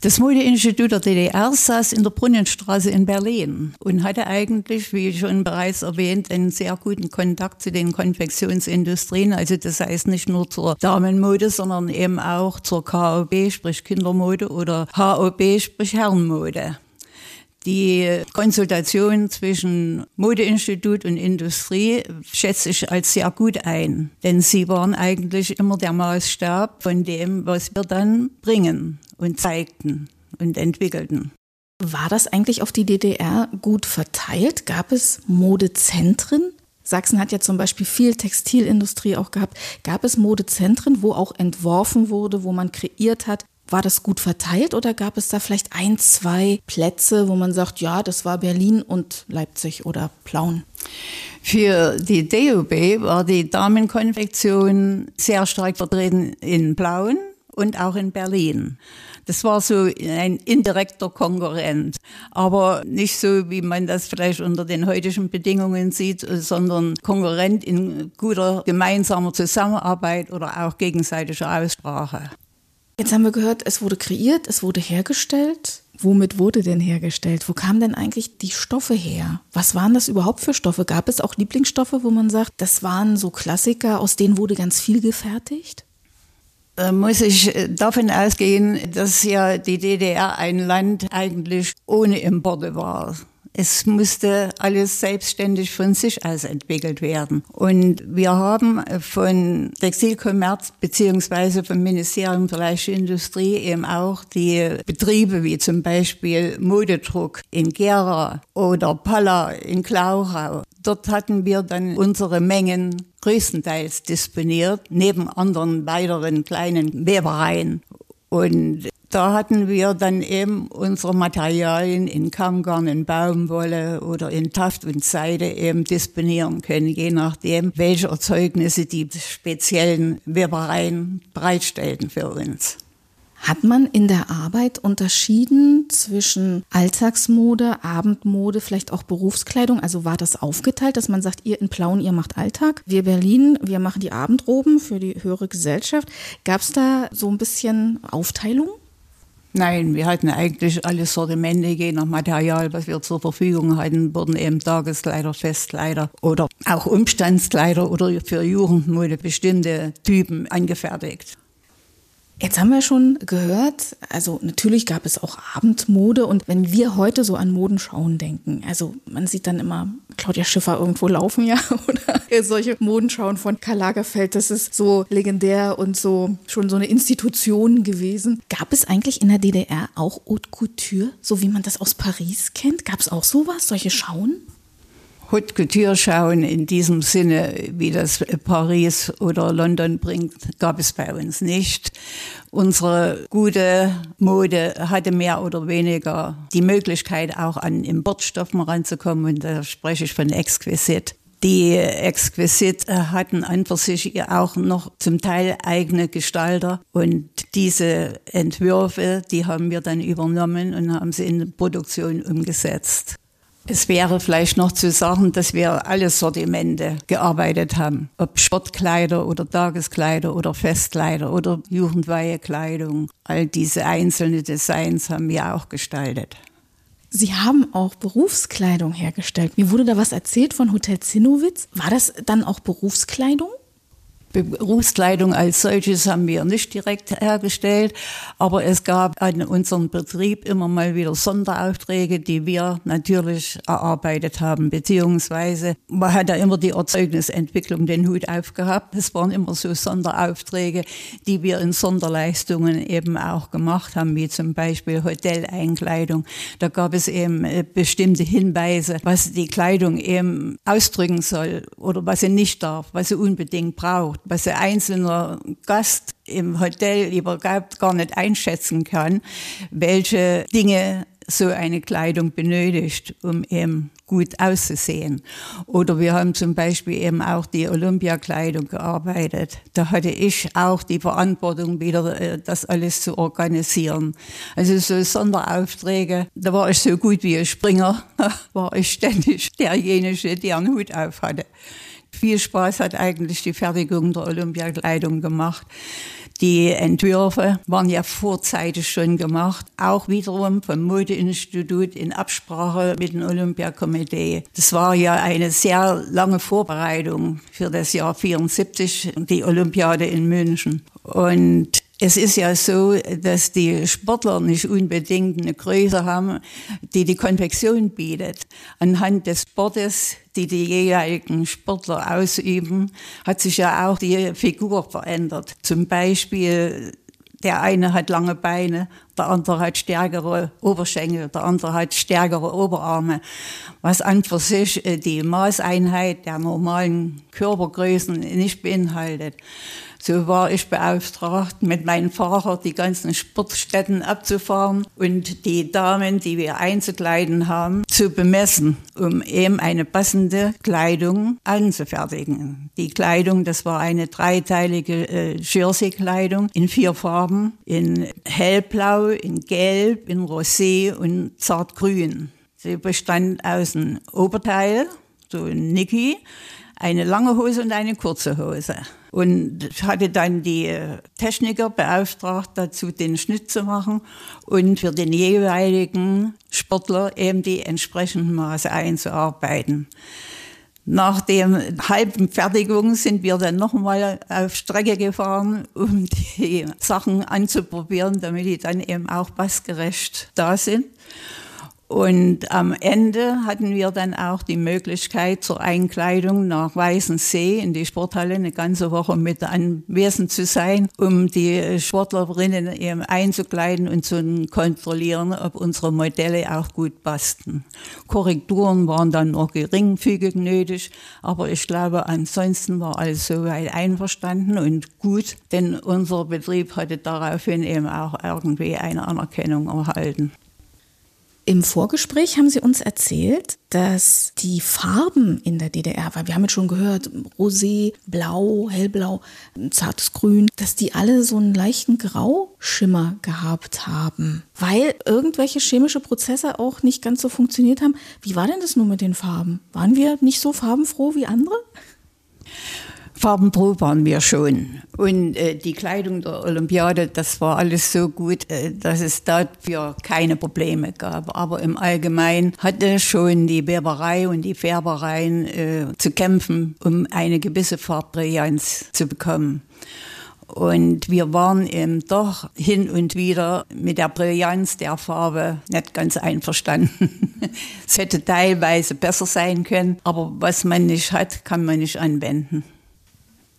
Das Modeinstitut der D D R saß in der Brunnenstraße in Berlin und hatte eigentlich, wie schon bereits erwähnt, einen sehr guten Kontakt zu den Konfektionsindustrien. Also das heißt nicht nur zur Damenmode, sondern eben auch zur K O B, sprich Kindermode, oder H O B, sprich Herrenmode. Die Konsultation zwischen Modeinstitut und Industrie schätze ich als sehr gut ein, denn sie waren eigentlich immer der Maßstab von dem, was wir dann bringen und zeigten und entwickelten. War das eigentlich auf die D D R gut verteilt? Gab es Modezentren? Sachsen hat ja zum Beispiel viel Textilindustrie auch gehabt. Gab es Modezentren, wo auch entworfen wurde, wo man kreiert hat? War das gut verteilt oder gab es da vielleicht ein, zwei Plätze, wo man sagt, ja, das war Berlin und Leipzig oder Plauen? Für die D O B war die Damenkonfektion sehr stark vertreten in Plauen und auch in Berlin. Das war so ein indirekter Konkurrent, aber nicht so, wie man das vielleicht unter den heutigen Bedingungen sieht, sondern Konkurrent in guter gemeinsamer Zusammenarbeit oder auch gegenseitiger Aussprache. Jetzt haben wir gehört, es wurde kreiert, es wurde hergestellt. Womit wurde denn hergestellt? Wo kamen denn eigentlich die Stoffe her? Was waren das überhaupt für Stoffe? Gab es auch Lieblingsstoffe, wo man sagt, das waren so Klassiker, aus denen wurde ganz viel gefertigt? Da muss ich davon ausgehen, dass ja die D D R ein Land eigentlich ohne Importe war. Es musste alles selbstständig von sich aus entwickelt werden. Und wir haben von Textilkommerz beziehungsweise vom Ministerium für leichte Industrie eben auch die Betriebe wie zum Beispiel Modedruck in Gera oder Palla in Klauchau. Dort hatten wir dann unsere Mengen größtenteils disponiert, neben anderen weiteren kleinen Webereien. Und da hatten wir dann eben unsere Materialien in Kammgarn, in Baumwolle oder in Taft und Seide eben disponieren können, je nachdem, welche Erzeugnisse die speziellen Webereien bereitstellten für uns. Hat man in der Arbeit unterschieden zwischen Alltagsmode, Abendmode, vielleicht auch Berufskleidung? Also war das aufgeteilt, dass man sagt, ihr in Plauen, ihr macht Alltag, wir Berlin, wir machen die Abendroben für die höhere Gesellschaft. Gab es da so ein bisschen Aufteilung? Nein, wir hatten eigentlich alle Sortimente, je nach Material, was wir zur Verfügung hatten, wurden eben Tageskleider, Festkleider oder auch Umstandskleider oder für Jugendmode bestimmte Typen angefertigt. Jetzt haben wir schon gehört, also natürlich gab es auch Abendmode, und wenn wir heute so an Modenschauen denken, also man sieht dann immer Claudia Schiffer irgendwo laufen, ja, oder solche Modenschauen von Karl Lagerfeld, das ist so legendär und so schon so eine Institution gewesen. Gab es eigentlich in der D D R auch Haute Couture, so wie man das aus Paris kennt? Gab es auch sowas, solche Schauen? Haute Couture schauen in diesem Sinne, wie das Paris oder London bringt, gab es bei uns nicht. Unsere gute Mode hatte mehr oder weniger die Möglichkeit, auch an Importstoffen ranzukommen, und da spreche ich von Exquisit. Die Exquisit hatten an für sich auch noch zum Teil eigene Gestalter, und diese Entwürfe, die haben wir dann übernommen und haben sie in der Produktion umgesetzt. Es wäre vielleicht noch zu sagen, dass wir alle Sortimente gearbeitet haben. Ob Sportkleider oder Tageskleider oder Festkleider oder Jugendweihekleidung. All diese einzelnen Designs haben wir auch gestaltet. Sie haben auch Berufskleidung hergestellt. Mir wurde da was erzählt von Hotel Zinnowitz. War das dann auch Berufskleidung? Berufskleidung als solches haben wir nicht direkt hergestellt, aber es gab an unserem Betrieb immer mal wieder Sonderaufträge, die wir natürlich erarbeitet haben, beziehungsweise man hat ja immer die Erzeugnisentwicklung den Hut aufgehabt. Es waren immer so Sonderaufträge, die wir in Sonderleistungen eben auch gemacht haben, wie zum Beispiel Hoteleinkleidung. Da gab es eben bestimmte Hinweise, was die Kleidung eben ausdrücken soll oder was sie nicht darf, was sie unbedingt braucht, was ein einzelner Gast im Hotel überhaupt gar nicht einschätzen kann, welche Dinge so eine Kleidung benötigt, um eben gut auszusehen. Oder wir haben zum Beispiel eben auch die Olympiakleidung gearbeitet. Da hatte ich auch die Verantwortung, wieder das alles zu organisieren. Also so Sonderaufträge, da war ich so gut wie ein Springer, war ich ständig derjenige, der einen Hut auf hatte. Viel Spaß hat eigentlich die Fertigung der Olympiakleidung gemacht. Die Entwürfe waren ja vorzeitig schon gemacht, auch wiederum vom Modeinstitut in Absprache mit dem Olympiakomitee. Das war ja eine sehr lange Vorbereitung für das Jahr vierundsiebzig, die Olympiade in München. Und es ist ja so, dass die Sportler nicht unbedingt eine Größe haben, die die Konfektion bietet. Anhand des Sportes, die die jeweiligen Sportler ausüben, hat sich ja auch die Figur verändert. Zum Beispiel, der eine hat lange Beine, der andere hat stärkere Oberschenkel, der andere hat stärkere Oberarme. Was an für sich die Maßeinheit der normalen Körpergrößen nicht beinhaltet. So war ich beauftragt, mit meinen Fahrern die ganzen Sportstätten abzufahren und die Damen, die wir einzukleiden haben, zu bemessen, um eben eine passende Kleidung anzufertigen. Die Kleidung, das war eine dreiteilige äh, Jersey-Kleidung in vier Farben, in hellblau, in gelb, in rosé und zartgrün. Sie bestand aus einem Oberteil, so ein Nicky, eine lange Hose und eine kurze Hose. Und hatte dann die Techniker beauftragt, dazu den Schnitt zu machen und für den jeweiligen Sportler eben die entsprechenden Maße einzuarbeiten. Nach dem halben Fertigung sind wir dann nochmal auf Strecke gefahren, um die Sachen anzuprobieren, damit die dann eben auch passgerecht da sind. Und am Ende hatten wir dann auch die Möglichkeit zur Einkleidung nach Weißensee in die Sporthalle eine ganze Woche mit anwesend zu sein, um die Sportlerinnen eben einzukleiden und zu kontrollieren, ob unsere Modelle auch gut passten. Korrekturen waren dann nur geringfügig nötig, aber ich glaube, ansonsten war alles soweit einverstanden und gut, denn unser Betrieb hatte daraufhin eben auch irgendwie eine Anerkennung erhalten. Im Vorgespräch haben Sie uns erzählt, dass die Farben in der D D R, weil wir haben jetzt schon gehört, Rosé, Blau, Hellblau, zartes Grün, dass die alle so einen leichten Grauschimmer gehabt haben, weil irgendwelche chemische Prozesse auch nicht ganz so funktioniert haben. Wie war denn das nun mit den Farben? Waren wir nicht so farbenfroh wie andere? Farbenfroh waren wir schon. Und äh, die Kleidung der Olympiade, das war alles so gut, äh, dass es dafür keine Probleme gab. Aber im Allgemeinen hatte schon die Weberei und die Färbereien äh, zu kämpfen, um eine gewisse Farbbrillanz zu bekommen. Und wir waren eben doch hin und wieder mit der Brillanz der Farbe nicht ganz einverstanden. Es hätte teilweise besser sein können, aber was man nicht hat, kann man nicht anwenden.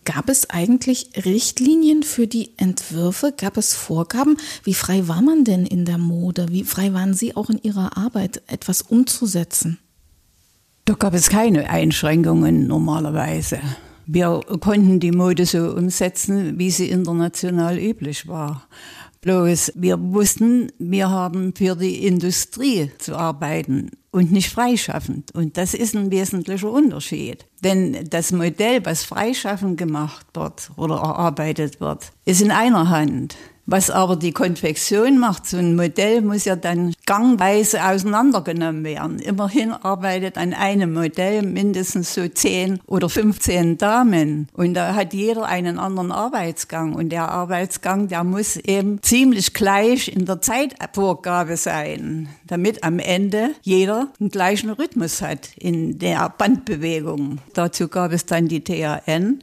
Gab es eigentlich Richtlinien für die Entwürfe? Gab es Vorgaben? Wie frei war man denn in der Mode? Wie frei waren Sie auch in Ihrer Arbeit, etwas umzusetzen? Da gab es keine Einschränkungen normalerweise. Wir konnten die Mode so umsetzen, wie sie international üblich war. Bloß wir wussten, wir haben für die Industrie zu arbeiten und nicht freischaffend. Und das ist ein wesentlicher Unterschied. Denn das Modell, was freischaffend gemacht wird oder erarbeitet wird, ist in einer Hand. Was aber die Konfektion macht, so ein Modell muss ja dann gangweise auseinandergenommen werden. Immerhin arbeitet an einem Modell mindestens so zehn oder fünfzehn Damen. Und da hat jeder einen anderen Arbeitsgang. Und der Arbeitsgang, der muss eben ziemlich gleich in der Zeitvorgabe sein, damit am Ende jeder den gleichen Rhythmus hat in der Bandbewegung. Dazu gab es dann die T A N.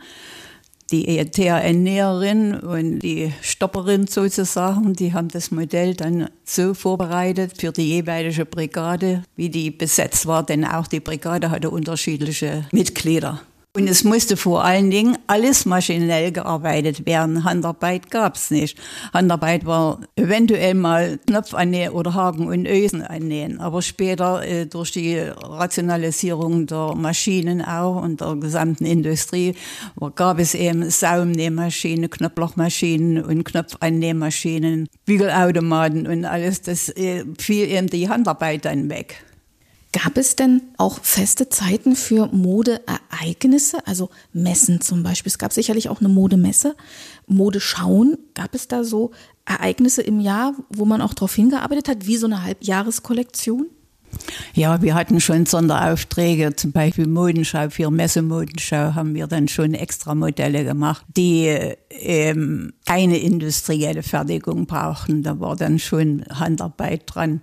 die T H N-Näherin und die Stopperin sozusagen, die haben das Modell dann so vorbereitet für die jeweilige Brigade, wie die besetzt war, denn auch die Brigade hatte unterschiedliche Mitglieder. Und es musste vor allen Dingen alles maschinell gearbeitet werden. Handarbeit gab es nicht. Handarbeit war eventuell mal Knopf annähen oder Haken und Ösen annähen. Aber später äh, durch die Rationalisierung der Maschinen auch und der gesamten Industrie gab es eben Saumnähmaschinen, Knoblauchmaschinen und Knopfannähmaschinen, Bügelautomaten und alles. Das äh, fiel eben die Handarbeit dann weg. Gab es denn auch feste Zeiten für Modeereignisse, also Messen zum Beispiel? Es gab sicherlich auch eine Modemesse, Modeschauen. Gab es da so Ereignisse im Jahr, wo man auch darauf hingearbeitet hat, wie so eine Halbjahreskollektion? Ja, wir hatten schon Sonderaufträge, zum Beispiel Modenschau, für Messemodenschau haben wir dann schon extra Modelle gemacht, die ähm, eine industrielle Fertigung brauchten. Da war dann schon Handarbeit dran.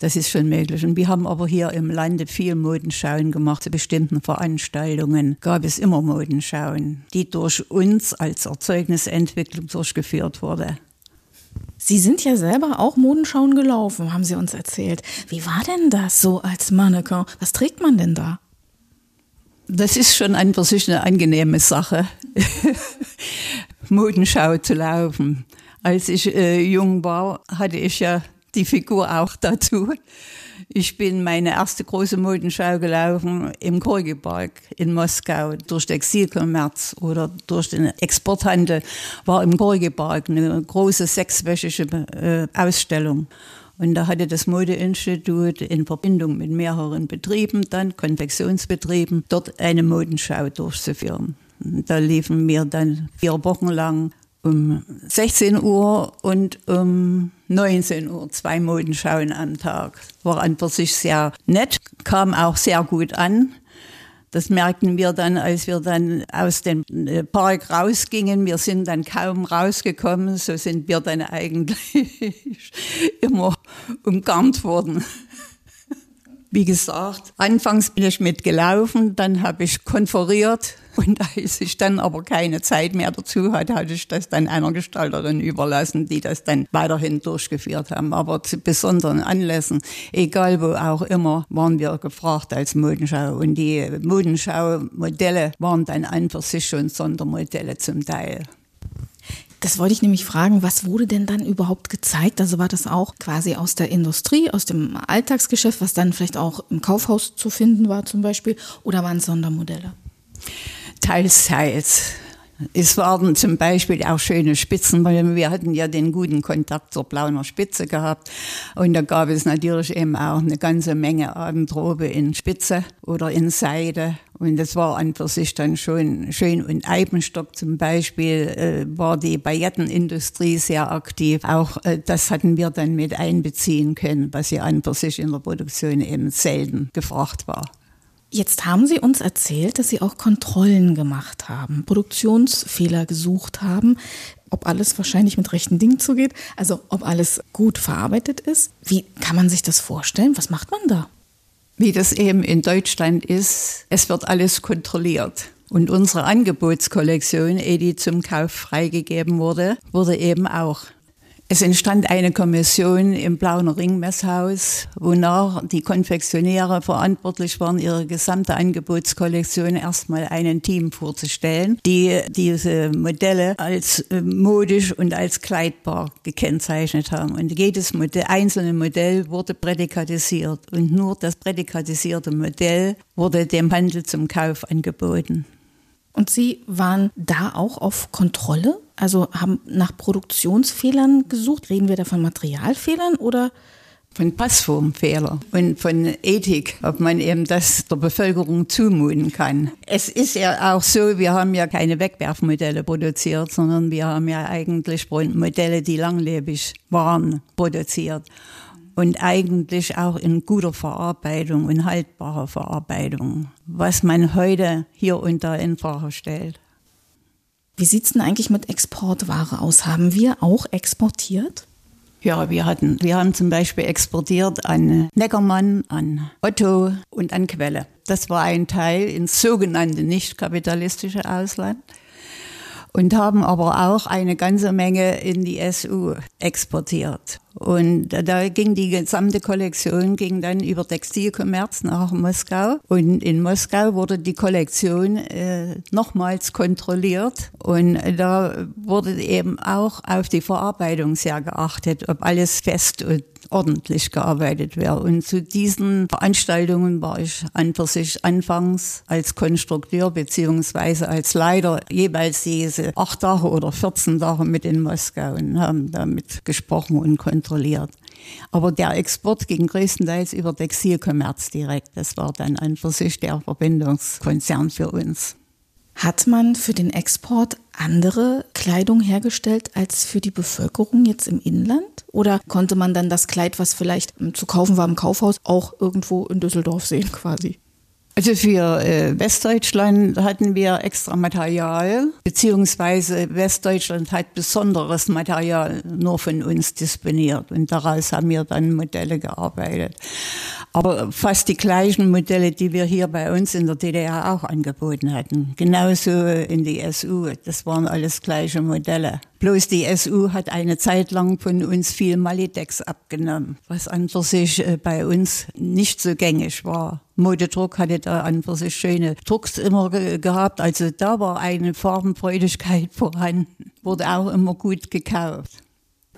Das ist schon möglich. Und wir haben aber hier im Lande viel Modenschauen gemacht. Zu bestimmten Veranstaltungen gab es immer Modenschauen, die durch uns als Erzeugnisentwicklung durchgeführt wurde. Sie sind ja selber auch Modenschauen gelaufen, haben Sie uns erzählt. Wie war denn das so als Mannequin? Was trägt man denn da? Das ist schon an für sich eine angenehme Sache, Modenschau zu laufen. Als ich äh, jung war, hatte ich ja die Figur auch dazu. Ich bin meine erste große Modenschau gelaufen im Gorki-Park in Moskau. Durch Textilkommerz oder durch den Exporthandel war im Gorki-Park eine große sechswöchige Ausstellung. Und da hatte das Modeinstitut in Verbindung mit mehreren Betrieben, dann Konfektionsbetrieben, dort eine Modenschau durchzuführen. Da liefen wir dann vier Wochen lang um sechzehn Uhr und um neunzehn Uhr, zwei Modenschauen am Tag. War an für sich sehr nett, kam auch sehr gut an. Das merkten wir dann, als wir dann aus dem Park rausgingen. Wir sind dann kaum rausgekommen, so sind wir dann eigentlich immer umgarnt worden. Wie gesagt, anfangs bin ich mitgelaufen, dann habe ich konferiert und als ich dann aber keine Zeit mehr dazu hatte, hatte ich das dann einer Gestalterin überlassen, die das dann weiterhin durchgeführt haben. Aber zu besonderen Anlässen, egal wo auch immer, waren wir gefragt als Modenschau. Und die Modenschau-Modelle waren dann an für sich schon Sondermodelle zum Teil. Das wollte ich nämlich fragen, was wurde denn dann überhaupt gezeigt? Also war das auch quasi aus der Industrie, aus dem Alltagsgeschäft, was dann vielleicht auch im Kaufhaus zu finden war zum Beispiel? Oder waren es Sondermodelle? Teils, teils. Es waren zum Beispiel auch schöne Spitzen, weil wir hatten ja den guten Kontakt zur Plauener Spitze gehabt. Und da gab es natürlich eben auch eine ganze Menge Abendrobe in Spitze oder in Seide. Und das war an für sich dann schon schön. Und Eibenstock zum Beispiel äh, war die Paillettenindustrie sehr aktiv. Auch äh, das hatten wir dann mit einbeziehen können, was ja an für sich in der Produktion eben selten gefragt war. Jetzt haben Sie uns erzählt, dass Sie auch Kontrollen gemacht haben, Produktionsfehler gesucht haben, ob alles wahrscheinlich mit rechten Dingen zugeht, also ob alles gut verarbeitet ist. Wie kann man sich das vorstellen? Was macht man da? Wie das eben in Deutschland ist, es wird alles kontrolliert. Und unsere Angebotskollektion, ehe die zum Kauf freigegeben wurde, wurde eben auch. Es entstand eine Kommission im Plauener Ringmesshaus, wonach die Konfektionäre verantwortlich waren, ihre gesamte Angebotskollektion erstmal einem Team vorzustellen, die diese Modelle als modisch und als kleidbar gekennzeichnet haben. Und jedes Modell, einzelne Modell wurde prädikatisiert und nur das prädikatisierte Modell wurde dem Handel zum Kauf angeboten. Und Sie waren da auch auf Kontrolle? Also haben nach Produktionsfehlern gesucht? Reden wir da von Materialfehlern oder von Passformfehlern und von Ethik, ob man eben das der Bevölkerung zumuten kann. Es ist ja auch so, wir haben ja keine Wegwerfmodelle produziert, sondern wir haben ja eigentlich Modelle, die langlebig waren, produziert. Und eigentlich auch in guter Verarbeitung und haltbarer Verarbeitung, was man heute hier und da in Frage stellt. Wie sieht es denn eigentlich mit Exportware aus? Haben wir auch exportiert? Ja, wir hatten. Wir haben zum Beispiel exportiert an Neckermann, an Otto und an Quelle. Das war ein Teil ins sogenannte nicht kapitalistische Ausland. und haben aber auch eine ganze Menge in die S U exportiert. Und da ging die gesamte Kollektion ging dann über Textilkommerz nach Moskau. Und in Moskau wurde die Kollektion äh, nochmals kontrolliert. Und da wurde eben auch auf die Verarbeitung sehr geachtet, ob alles fest und ordentlich gearbeitet wäre. Und zu diesen Veranstaltungen war ich an für sich anfangs als Konstrukteur bzw. als Leiter jeweils diese acht Tage oder vierzehn Tage mit in Moskau und haben damit gesprochen und kontrolliert. Aber der Export ging größtenteils über Textilkommerz direkt. Das war dann an für sich der Verbindungskonzern für uns. Hat man für den Export andere Kleidung hergestellt als für die Bevölkerung jetzt im Inland? Oder konnte man dann das Kleid, was vielleicht zu kaufen war im Kaufhaus, auch irgendwo in Düsseldorf sehen quasi? Also für äh, Westdeutschland hatten wir extra Material, beziehungsweise Westdeutschland hat besonderes Material nur von uns disponiert und daraus haben wir dann Modelle gearbeitet. Aber fast die gleichen Modelle, die wir hier bei uns in der D D R auch angeboten hatten. Genauso in die S U, das waren alles gleiche Modelle. Bloß die S U hat eine Zeit lang von uns viel Malidex abgenommen, was an für sich bei uns nicht so gängig war. Modedruck hatte da an für sich schöne Drucks immer ge- gehabt, also da war eine Farbenfreudigkeit vorhanden, wurde auch immer gut gekauft.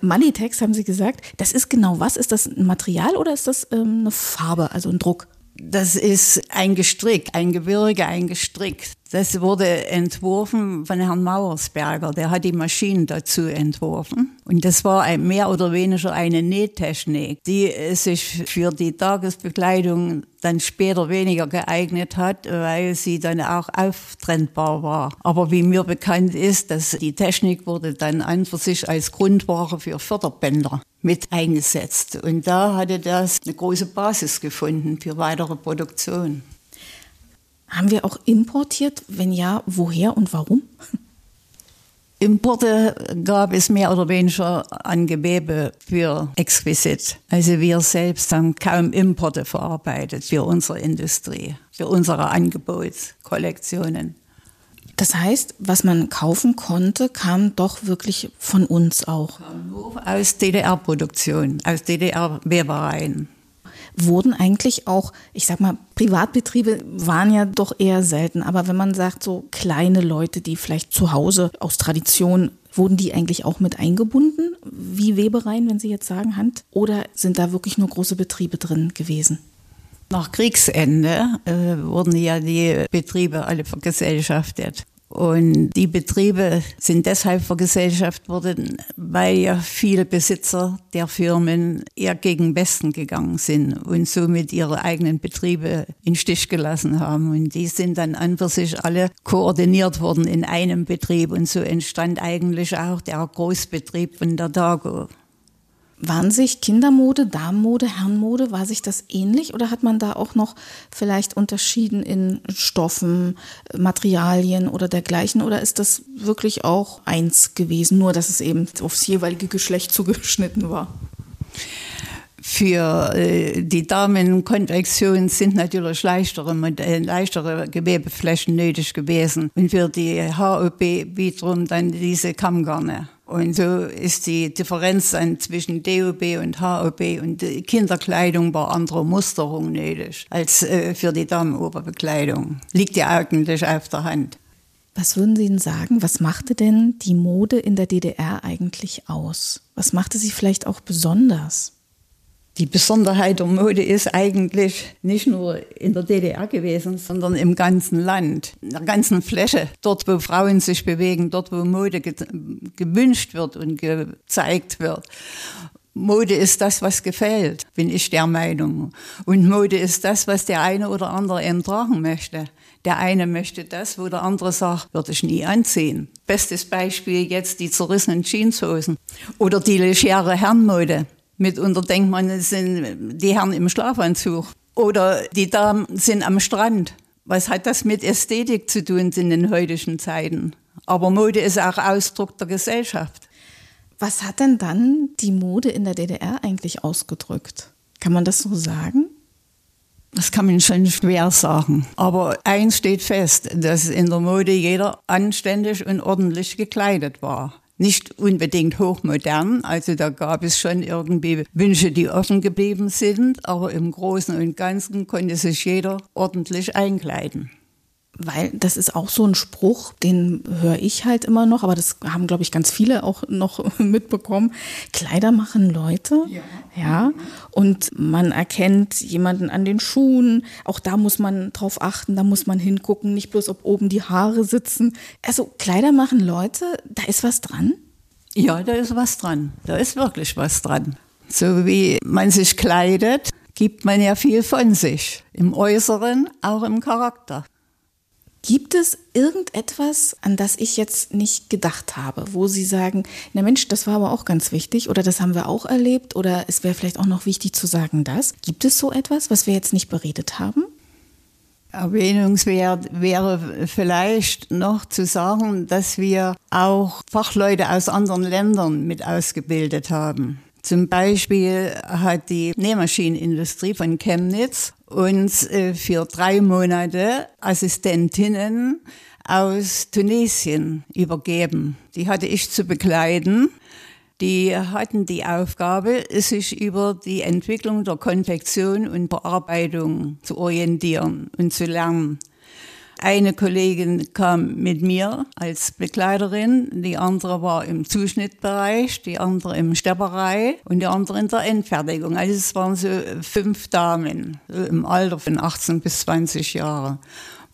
Malidex, haben Sie gesagt, das ist genau was? Ist das ein Material oder ist das ähm, eine Farbe, also ein Druck? Das ist ein Gestrick, ein Gewirge, ein Gestrick. Das wurde entworfen von Herrn Mauersberger, der hat die Maschinen dazu entworfen. Und das war ein, mehr oder weniger eine Nähtechnik, die sich für die Tagesbekleidung dann später weniger geeignet hat, weil sie dann auch auftrennbar war. Aber wie mir bekannt ist, dass die Technik wurde dann an für sich als Grundware für Förderbänder mit eingesetzt. Und da hatte das eine große Basis gefunden für weitere Produktion. Haben wir auch importiert? Wenn ja, woher und warum? Importe gab es mehr oder weniger an Gewebe für Exquisit. Also wir selbst haben kaum Importe verarbeitet für unsere Industrie, für unsere Angebotskollektionen. Das heißt, was man kaufen konnte, kam doch wirklich von uns auch? Nur aus D D R-Produktion, aus D D R-Webereien. Wurden eigentlich auch, ich sag mal, Privatbetriebe waren ja doch eher selten, aber wenn man sagt, so kleine Leute, die vielleicht zu Hause aus Tradition, wurden die eigentlich auch mit eingebunden, wie Webereien, wenn Sie jetzt sagen, Hand? Oder sind da wirklich nur große Betriebe drin gewesen? Nach Kriegsende äh, wurden ja die Betriebe alle vergesellschaftet. Und die Betriebe sind deshalb vergesellschaftet worden, weil ja viele Besitzer der Firmen eher gegen Westen gegangen sind und somit ihre eigenen Betriebe in Stich gelassen haben. Und die sind dann an für sich alle koordiniert worden in einem Betrieb. Und so entstand eigentlich auch der Großbetrieb von der DAKO. Waren sich Kindermode, Damenmode, Herrenmode, war sich das ähnlich oder hat man da auch noch vielleicht unterschieden in Stoffen, Materialien oder dergleichen? Oder ist das wirklich auch eins gewesen, nur dass es eben aufs jeweilige Geschlecht zugeschnitten war? Für äh, die Damenkonfektion sind natürlich leichtere, äh, leichtere Gewebeflächen nötig gewesen. Und für die H O B wiederum dann diese Kammgarne. Und so ist die Differenz dann zwischen D O B und H O B und die Kinderkleidung war andere Musterung nötig als äh, für die Damenoberbekleidung. Liegt ja eigentlich auf der Hand. Was würden Sie denn sagen, was machte denn die Mode in der D D R eigentlich aus? Was machte sie vielleicht auch besonders? Die Besonderheit der Mode ist eigentlich nicht nur in der D D R gewesen, sondern im ganzen Land, in der ganzen Fläche. Dort, wo Frauen sich bewegen, dort, wo Mode ge- gewünscht wird und gezeigt wird. Mode ist das, was gefällt, bin ich der Meinung. Und Mode ist das, was der eine oder andere eben tragen möchte. Der eine möchte das, wo der andere sagt, würde ich nie anziehen. Bestes Beispiel jetzt die zerrissenen Jeanshosen oder die legere Herrenmode. Mitunter denkt man, es sind die Herren im Schlafanzug oder die Damen sind am Strand. Was hat das mit Ästhetik zu tun in den heutigen Zeiten? Aber Mode ist auch Ausdruck der Gesellschaft. Was hat denn dann die Mode in der D D R eigentlich ausgedrückt? Kann man das so sagen? Das kann man schon schwer sagen. Aber eins steht fest, dass in der Mode jeder anständig und ordentlich gekleidet war. Nicht unbedingt hochmodern, also da gab es schon irgendwie Wünsche, die offen geblieben sind, aber im Großen und Ganzen konnte sich jeder ordentlich einkleiden. Weil das ist auch so ein Spruch, den höre ich halt immer noch, aber das haben, glaube ich, ganz viele auch noch mitbekommen. Kleider machen Leute, ja. ja. Und man erkennt jemanden an den Schuhen, auch da muss man drauf achten, da muss man hingucken, nicht bloß, ob oben die Haare sitzen. Also Kleider machen Leute, da ist was dran? Ja, da ist was dran, da ist wirklich was dran. So wie man sich kleidet, gibt man ja viel von sich, im Äußeren, auch im Charakter. Gibt es irgendetwas, an das ich jetzt nicht gedacht habe, wo Sie sagen, na Mensch, das war aber auch ganz wichtig oder das haben wir auch erlebt oder es wäre vielleicht auch noch wichtig zu sagen, das? Gibt es so etwas, was wir jetzt nicht beredet haben? Erwähnungswert wäre vielleicht noch zu sagen, dass wir auch Fachleute aus anderen Ländern mit ausgebildet haben. Zum Beispiel hat die Nähmaschinenindustrie von Chemnitz uns für drei Monate Assistentinnen aus Tunesien übergeben. Die hatte ich zu bekleiden. Die hatten die Aufgabe, sich über die Entwicklung der Konfektion und Bearbeitung zu orientieren und zu lernen. Eine Kollegin kam mit mir als Bekleiderin, die andere war im Zuschnittbereich, die andere im Stepperei und die andere in der Endfertigung. Also es waren so fünf Damen im Alter von achtzehn bis zwanzig Jahre.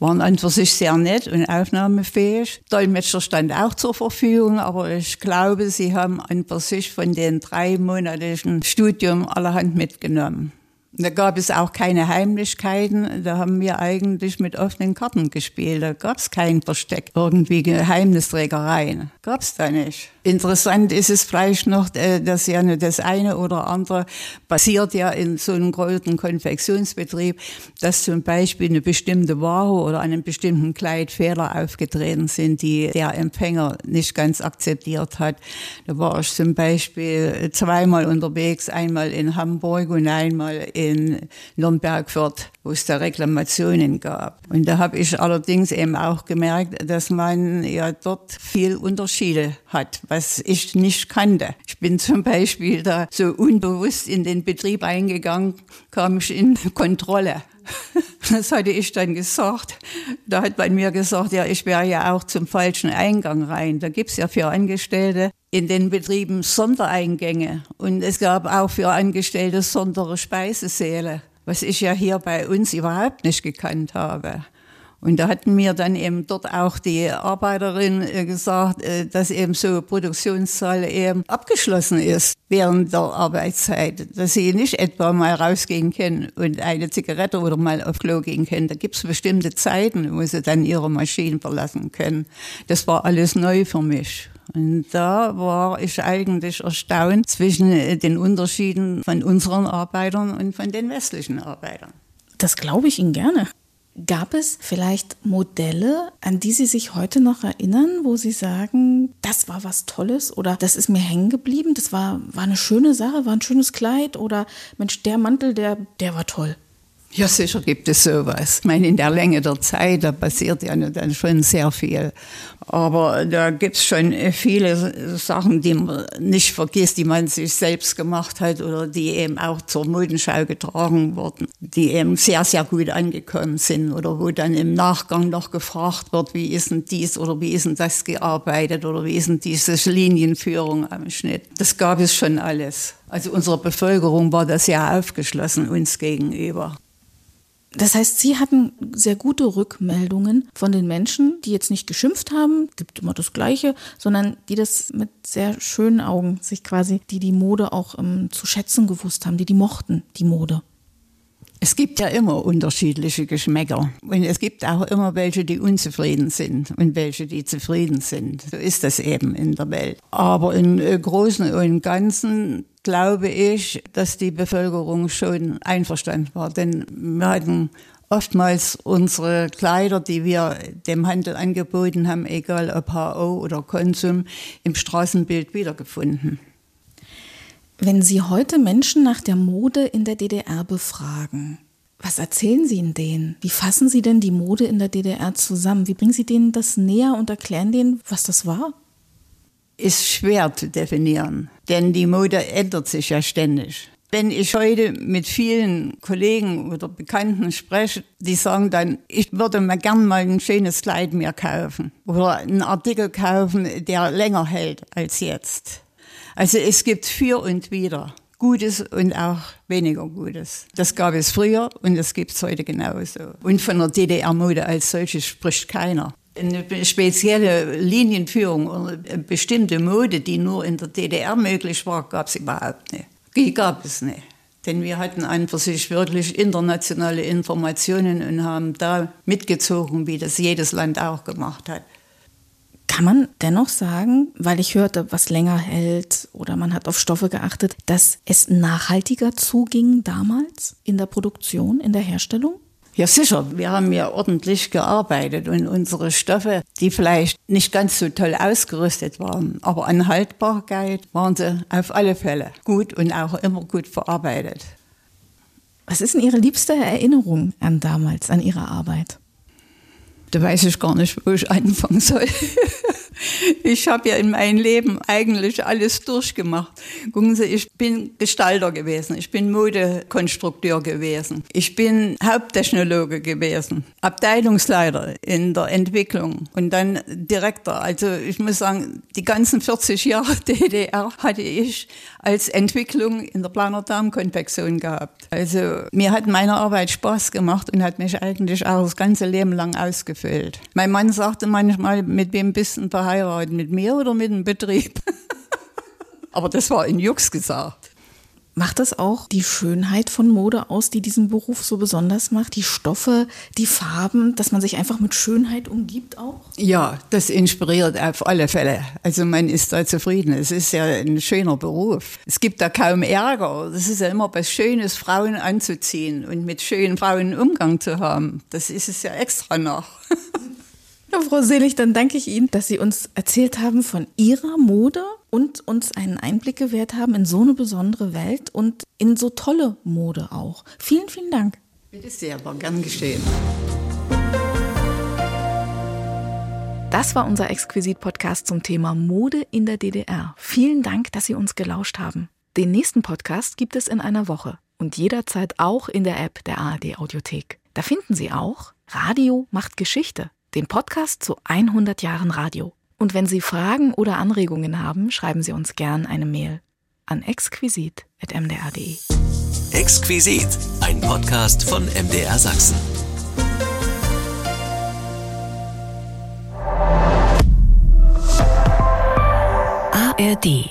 Waren an für sich sehr nett und aufnahmefähig. Dolmetscher stand auch zur Verfügung, aber ich glaube, sie haben an für sich von den dreimonatigen Studium allerhand mitgenommen. Da gab es auch keine Heimlichkeiten, da haben wir eigentlich mit offenen Karten gespielt, da gab es kein Versteck, irgendwie Geheimnisträgereien, gab es da nicht. Interessant ist es vielleicht noch, dass ja nur das eine oder andere passiert ja in so einem großen Konfektionsbetrieb, dass zum Beispiel eine bestimmte Ware oder einem bestimmten Kleid Fehler aufgetreten sind, die der Empfänger nicht ganz akzeptiert hat. Da war ich zum Beispiel zweimal unterwegs, einmal in Hamburg und einmal in in Nürnberg, Fürth, wo es da Reklamationen gab. Und da habe ich allerdings eben auch gemerkt, dass man ja dort viel Unterschiede hat, was ich nicht kannte. Ich bin zum Beispiel da so unbewusst in den Betrieb eingegangen, kam ich in Kontrolle. Das hatte ich dann gesagt. Da hat man mir gesagt, ja, ich wäre ja auch zum falschen Eingang rein. Da gibt es ja für Angestellte in den Betrieben Sondereingänge. Und es gab auch für Angestellte sondere Speisesäle, was ich ja hier bei uns überhaupt nicht gekannt habe. Und da hatten mir dann eben dort auch die Arbeiterin gesagt, dass eben so Produktionssaal eben abgeschlossen ist während der Arbeitszeit, dass sie nicht etwa mal rausgehen können und eine Zigarette oder mal auf Klo gehen können. Da gibt es bestimmte Zeiten, wo sie dann ihre Maschinen verlassen können. Das war alles neu für mich. Und da war ich eigentlich erstaunt zwischen den Unterschieden von unseren Arbeitern und von den westlichen Arbeitern. Das glaube ich Ihnen gerne. Gab es vielleicht Modelle, an die Sie sich heute noch erinnern, wo Sie sagen, das war was Tolles oder das ist mir hängen geblieben, das war, war eine schöne Sache, war ein schönes Kleid oder Mensch, der Mantel, der, der war toll? Ja, sicher gibt es sowas. Ich meine, in der Länge der Zeit, da passiert ja dann schon sehr viel. Aber da gibt es schon viele Sachen, die man nicht vergisst, die man sich selbst gemacht hat oder die eben auch zur Modenschau getragen wurden, die eben sehr, sehr gut angekommen sind oder wo dann im Nachgang noch gefragt wird, wie ist denn dies oder wie ist denn das gearbeitet oder wie ist denn diese Linienführung am Schnitt. Das gab es schon alles. Also unserer Bevölkerung war das ja aufgeschlossen uns gegenüber. Das heißt, Sie hatten sehr gute Rückmeldungen von den Menschen, die jetzt nicht geschimpft haben, gibt immer das Gleiche, sondern die das mit sehr schönen Augen sich quasi, die die Mode auch ähm, zu schätzen gewusst haben, die die mochten, die Mode. Es gibt ja immer unterschiedliche Geschmäcker und es gibt auch immer welche, die unzufrieden sind und welche, die zufrieden sind. So ist das eben in der Welt. Aber im Großen und Ganzen glaube ich, dass die Bevölkerung schon einverstanden war, denn wir hatten oftmals unsere Kleider, die wir dem Handel angeboten haben, egal ob H O oder Konsum, im Straßenbild wiedergefunden. Wenn Sie heute Menschen nach der Mode in der D D R befragen, Was erzählen Sie denen? Wie fassen Sie denn die Mode in der D D R zusammen? Wie bringen Sie denen das näher und erklären denen, was das war? Ist schwer zu definieren, denn die Mode ändert sich ja ständig. Wenn ich heute mit vielen Kollegen oder Bekannten spreche, die sagen dann, ich würde mir gern mal ein schönes Kleid mehr kaufen oder einen Artikel kaufen, der länger hält als jetzt. Also es gibt für und wider. Gutes und auch weniger Gutes. Das gab es früher und das gibt es heute genauso. Und von der D D R-Mode als solches spricht keiner. Eine spezielle Linienführung oder eine bestimmte Mode, die nur in der D D R möglich war, gab es überhaupt nicht. Die gab es nicht. Denn wir hatten an für sich wirklich internationale Informationen und haben da mitgezogen, wie das jedes Land auch gemacht hat. Kann man dennoch sagen, weil ich hörte, was länger hält oder man hat auf Stoffe geachtet, dass es nachhaltiger zuging damals in der Produktion, in der Herstellung? Ja, sicher. Wir haben ja ordentlich gearbeitet und unsere Stoffe, die vielleicht nicht ganz so toll ausgerüstet waren, aber an Haltbarkeit waren sie auf alle Fälle gut und auch immer gut verarbeitet. Was ist denn Ihre liebste Erinnerung an damals, an Ihre Arbeit? Da weiß ich gar nicht, wo ich anfangen soll. Ich habe ja in meinem Leben eigentlich alles durchgemacht. Gucken Sie, ich bin Gestalter gewesen, ich bin Modekonstrukteur gewesen, ich bin Haupttechnologe gewesen, Abteilungsleiter in der Entwicklung und dann Direktor. Also ich muss sagen, die ganzen vierzig Jahre D D R hatte ich als Entwicklung in der Plauener Damenkonfektion gehabt. Also mir hat meine Arbeit Spaß gemacht und hat mich eigentlich auch das ganze Leben lang ausgefüllt. Fehlt. Mein Mann sagte manchmal, mit wem bist du verheiratet, mit mir oder mit dem Betrieb? Aber das war in Jux gesagt. Macht das auch die Schönheit von Mode aus, die diesen Beruf so besonders macht? Die Stoffe, die Farben, dass man sich einfach mit Schönheit umgibt auch? Ja, das inspiriert auf alle Fälle. Also man ist da zufrieden. Es ist ja ein schöner Beruf. Es gibt da kaum Ärger. Es ist ja immer was Schönes, Frauen anzuziehen und mit schönen Frauen Umgang zu haben. Das ist es ja extra noch. Ja, Frau Selig, dann danke ich Ihnen, dass Sie uns erzählt haben von Ihrer Mode und uns einen Einblick gewährt haben in so eine besondere Welt und in so tolle Mode auch. Vielen, vielen Dank. Bitte sehr, war gern geschehen. Das war unser Exquisit-Podcast zum Thema Mode in der D D R. Vielen Dank, dass Sie uns gelauscht haben. Den nächsten Podcast gibt es in einer Woche und jederzeit auch in der App der A R D Audiothek. Da finden Sie auch Radio macht Geschichte, den Podcast zu hundert Jahren Radio. Und wenn Sie Fragen oder Anregungen haben, schreiben Sie uns gern eine Mail an exquisit at m d r punkt d e. Exquisit, ein Podcast von M D R Sachsen. A R D